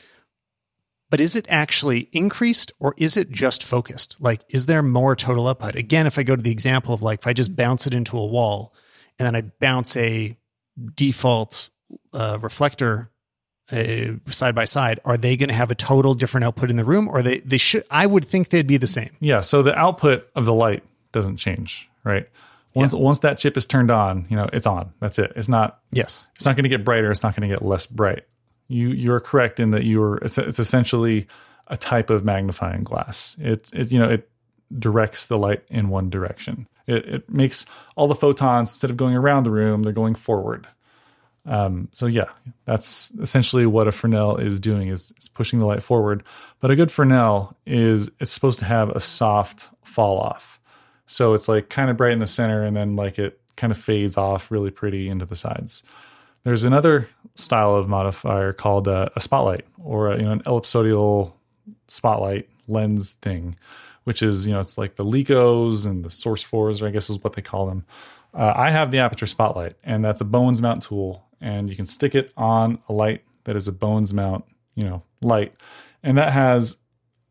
But is it actually increased, or is it just focused? Like, is there more total output? Again, if I go to the example of like, if I just bounce it into a wall and then I bounce a default reflector side by side, are they going to have a total different output in the room? Or they should, I would think they'd be the same. Yeah. So the output of the light doesn't change, right? Once that chip is turned on, it's on, that's it. It's not, it's not going to get brighter. It's not going to get less bright. You're correct in that it's essentially a type of magnifying glass. It directs the light in one direction. It makes all the photons, instead of going around the room, they're going forward. That's essentially what a Fresnel is doing, is pushing the light forward. But a good Fresnel it's supposed to have a soft fall off. So it's like kind of bright in the center and then like it kind of fades off really pretty into the sides. There's another style of modifier called a spotlight, or an ellipsoidal spotlight lens thing, which is, it's like the Leicos and the Source 4s, I guess is what they call them. I have the Aputure Spotlight, and that's a Bowens mount tool, and you can stick it on a light that is a Bowens mount, light. And that has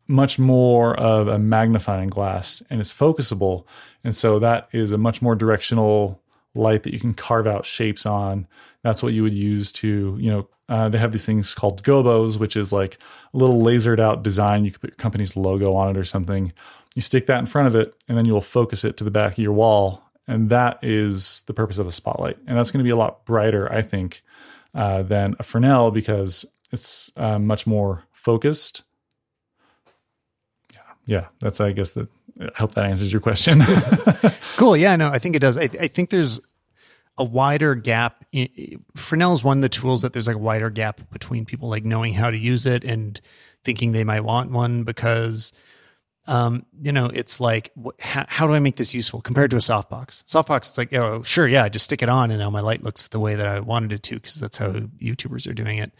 much more of a magnifying glass and is focusable. And so that is a much more directional light that you can carve out shapes on. That's what you would use to, they have these things called gobos, which is like a little lasered out design. You could put your company's logo on it or something. You stick that in front of it, and then you'll focus it to the back of your wall. And that is the purpose of a spotlight. And that's going to be a lot brighter, I think, than a Fresnel, because it's much more focused. Yeah, that's, I guess, I hope that answers your question. Cool. Yeah, no, I think it does. I think there's a wider gap. Fresnel is one of the tools that there's like a wider gap between people like knowing how to use it and thinking they might want one, because it's like, how do I make this useful compared to a softbox? Softbox, it's like, oh, sure, yeah, just stick it on and now my light looks the way that I wanted it to, because that's how YouTubers are doing it.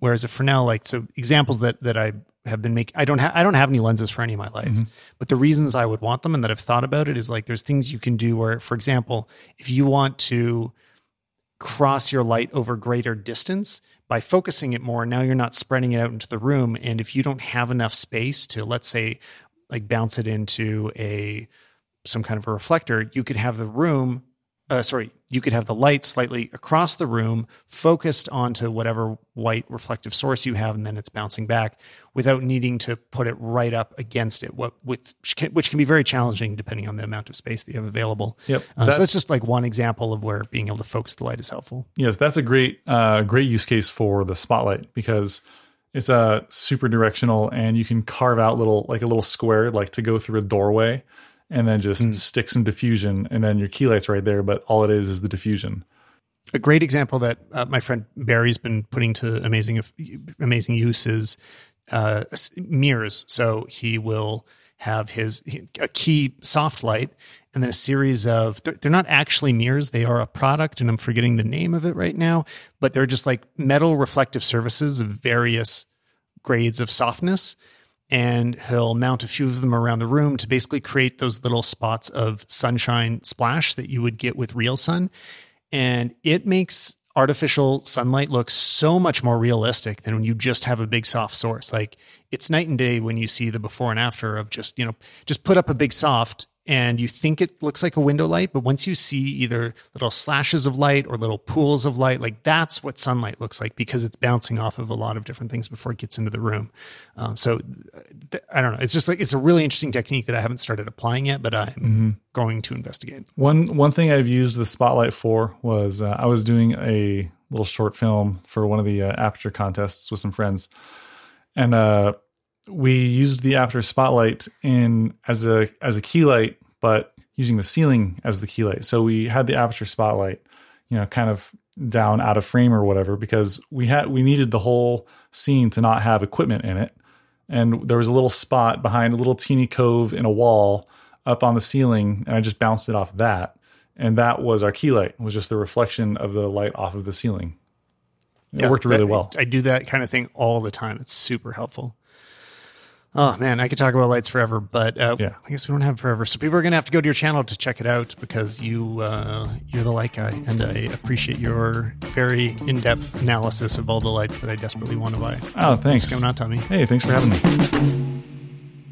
Whereas a Fresnel, like, so examples that I have been making, I don't have any lenses for any of my lights, mm-hmm. but the reasons I would want them and that I've thought about it is like, there's things you can do where, for example, if you want to cross your light over greater distance, by focusing it more, now you're not spreading it out into the room. And if you don't have enough space to, let's say, like bounce it into some kind of a reflector, you could have the room you could have the light slightly across the room, focused onto whatever white reflective source you have, and then it's bouncing back without needing to put it right up against it, which can be very challenging depending on the amount of space that you have available. Yep. So that's just like one example of where being able to focus the light is helpful. Yes, that's a great use case for the spotlight, because it's super directional, and you can carve out a little square to go through a doorway, and then just stick some diffusion, and then your key light's right there, but all it is the diffusion. A great example that my friend Barry's been putting to amazing use is mirrors. So he will have a key soft light, and then a series of, they're not actually mirrors, they are a product, and I'm forgetting the name of it right now, but they're just like metal reflective surfaces of various grades of softness. And he'll mount a few of them around the room to basically create those little spots of sunshine splash that you would get with real sun. And it makes artificial sunlight look so much more realistic than when you just have a big soft source. Like, it's night and day when you see the before and after of just put up a big soft and you think it looks like a window light. But once you see either little slashes of light or little pools of light, like, that's what sunlight looks like, because it's bouncing off of a lot of different things before it gets into the room. So I don't know. It's just it's a really interesting technique that I haven't started applying yet, but I'm going to investigate. One thing I've used the spotlight for was I was doing a little short film for one of the Aputure contests with some friends. And we used the Aputure spotlight as a key light, but using the ceiling as the key light. So we had the Aputure spotlight, kind of down out of frame or whatever, because we needed the whole scene to not have equipment in it. And there was a little spot behind a little teeny cove in a wall up on the ceiling. And I just bounced it off that. And that was our key light, was just the reflection of the light off of the ceiling. It worked really well. I do that kind of thing all the time. It's super helpful. Oh man, I could talk about lights forever, but I guess we don't have forever. So people are going to have to go to your channel to check it out, because you're the light guy, and I appreciate your very in-depth analysis of all the lights that I desperately want to buy. So thanks for coming on, Tommy. Hey, thanks for having me.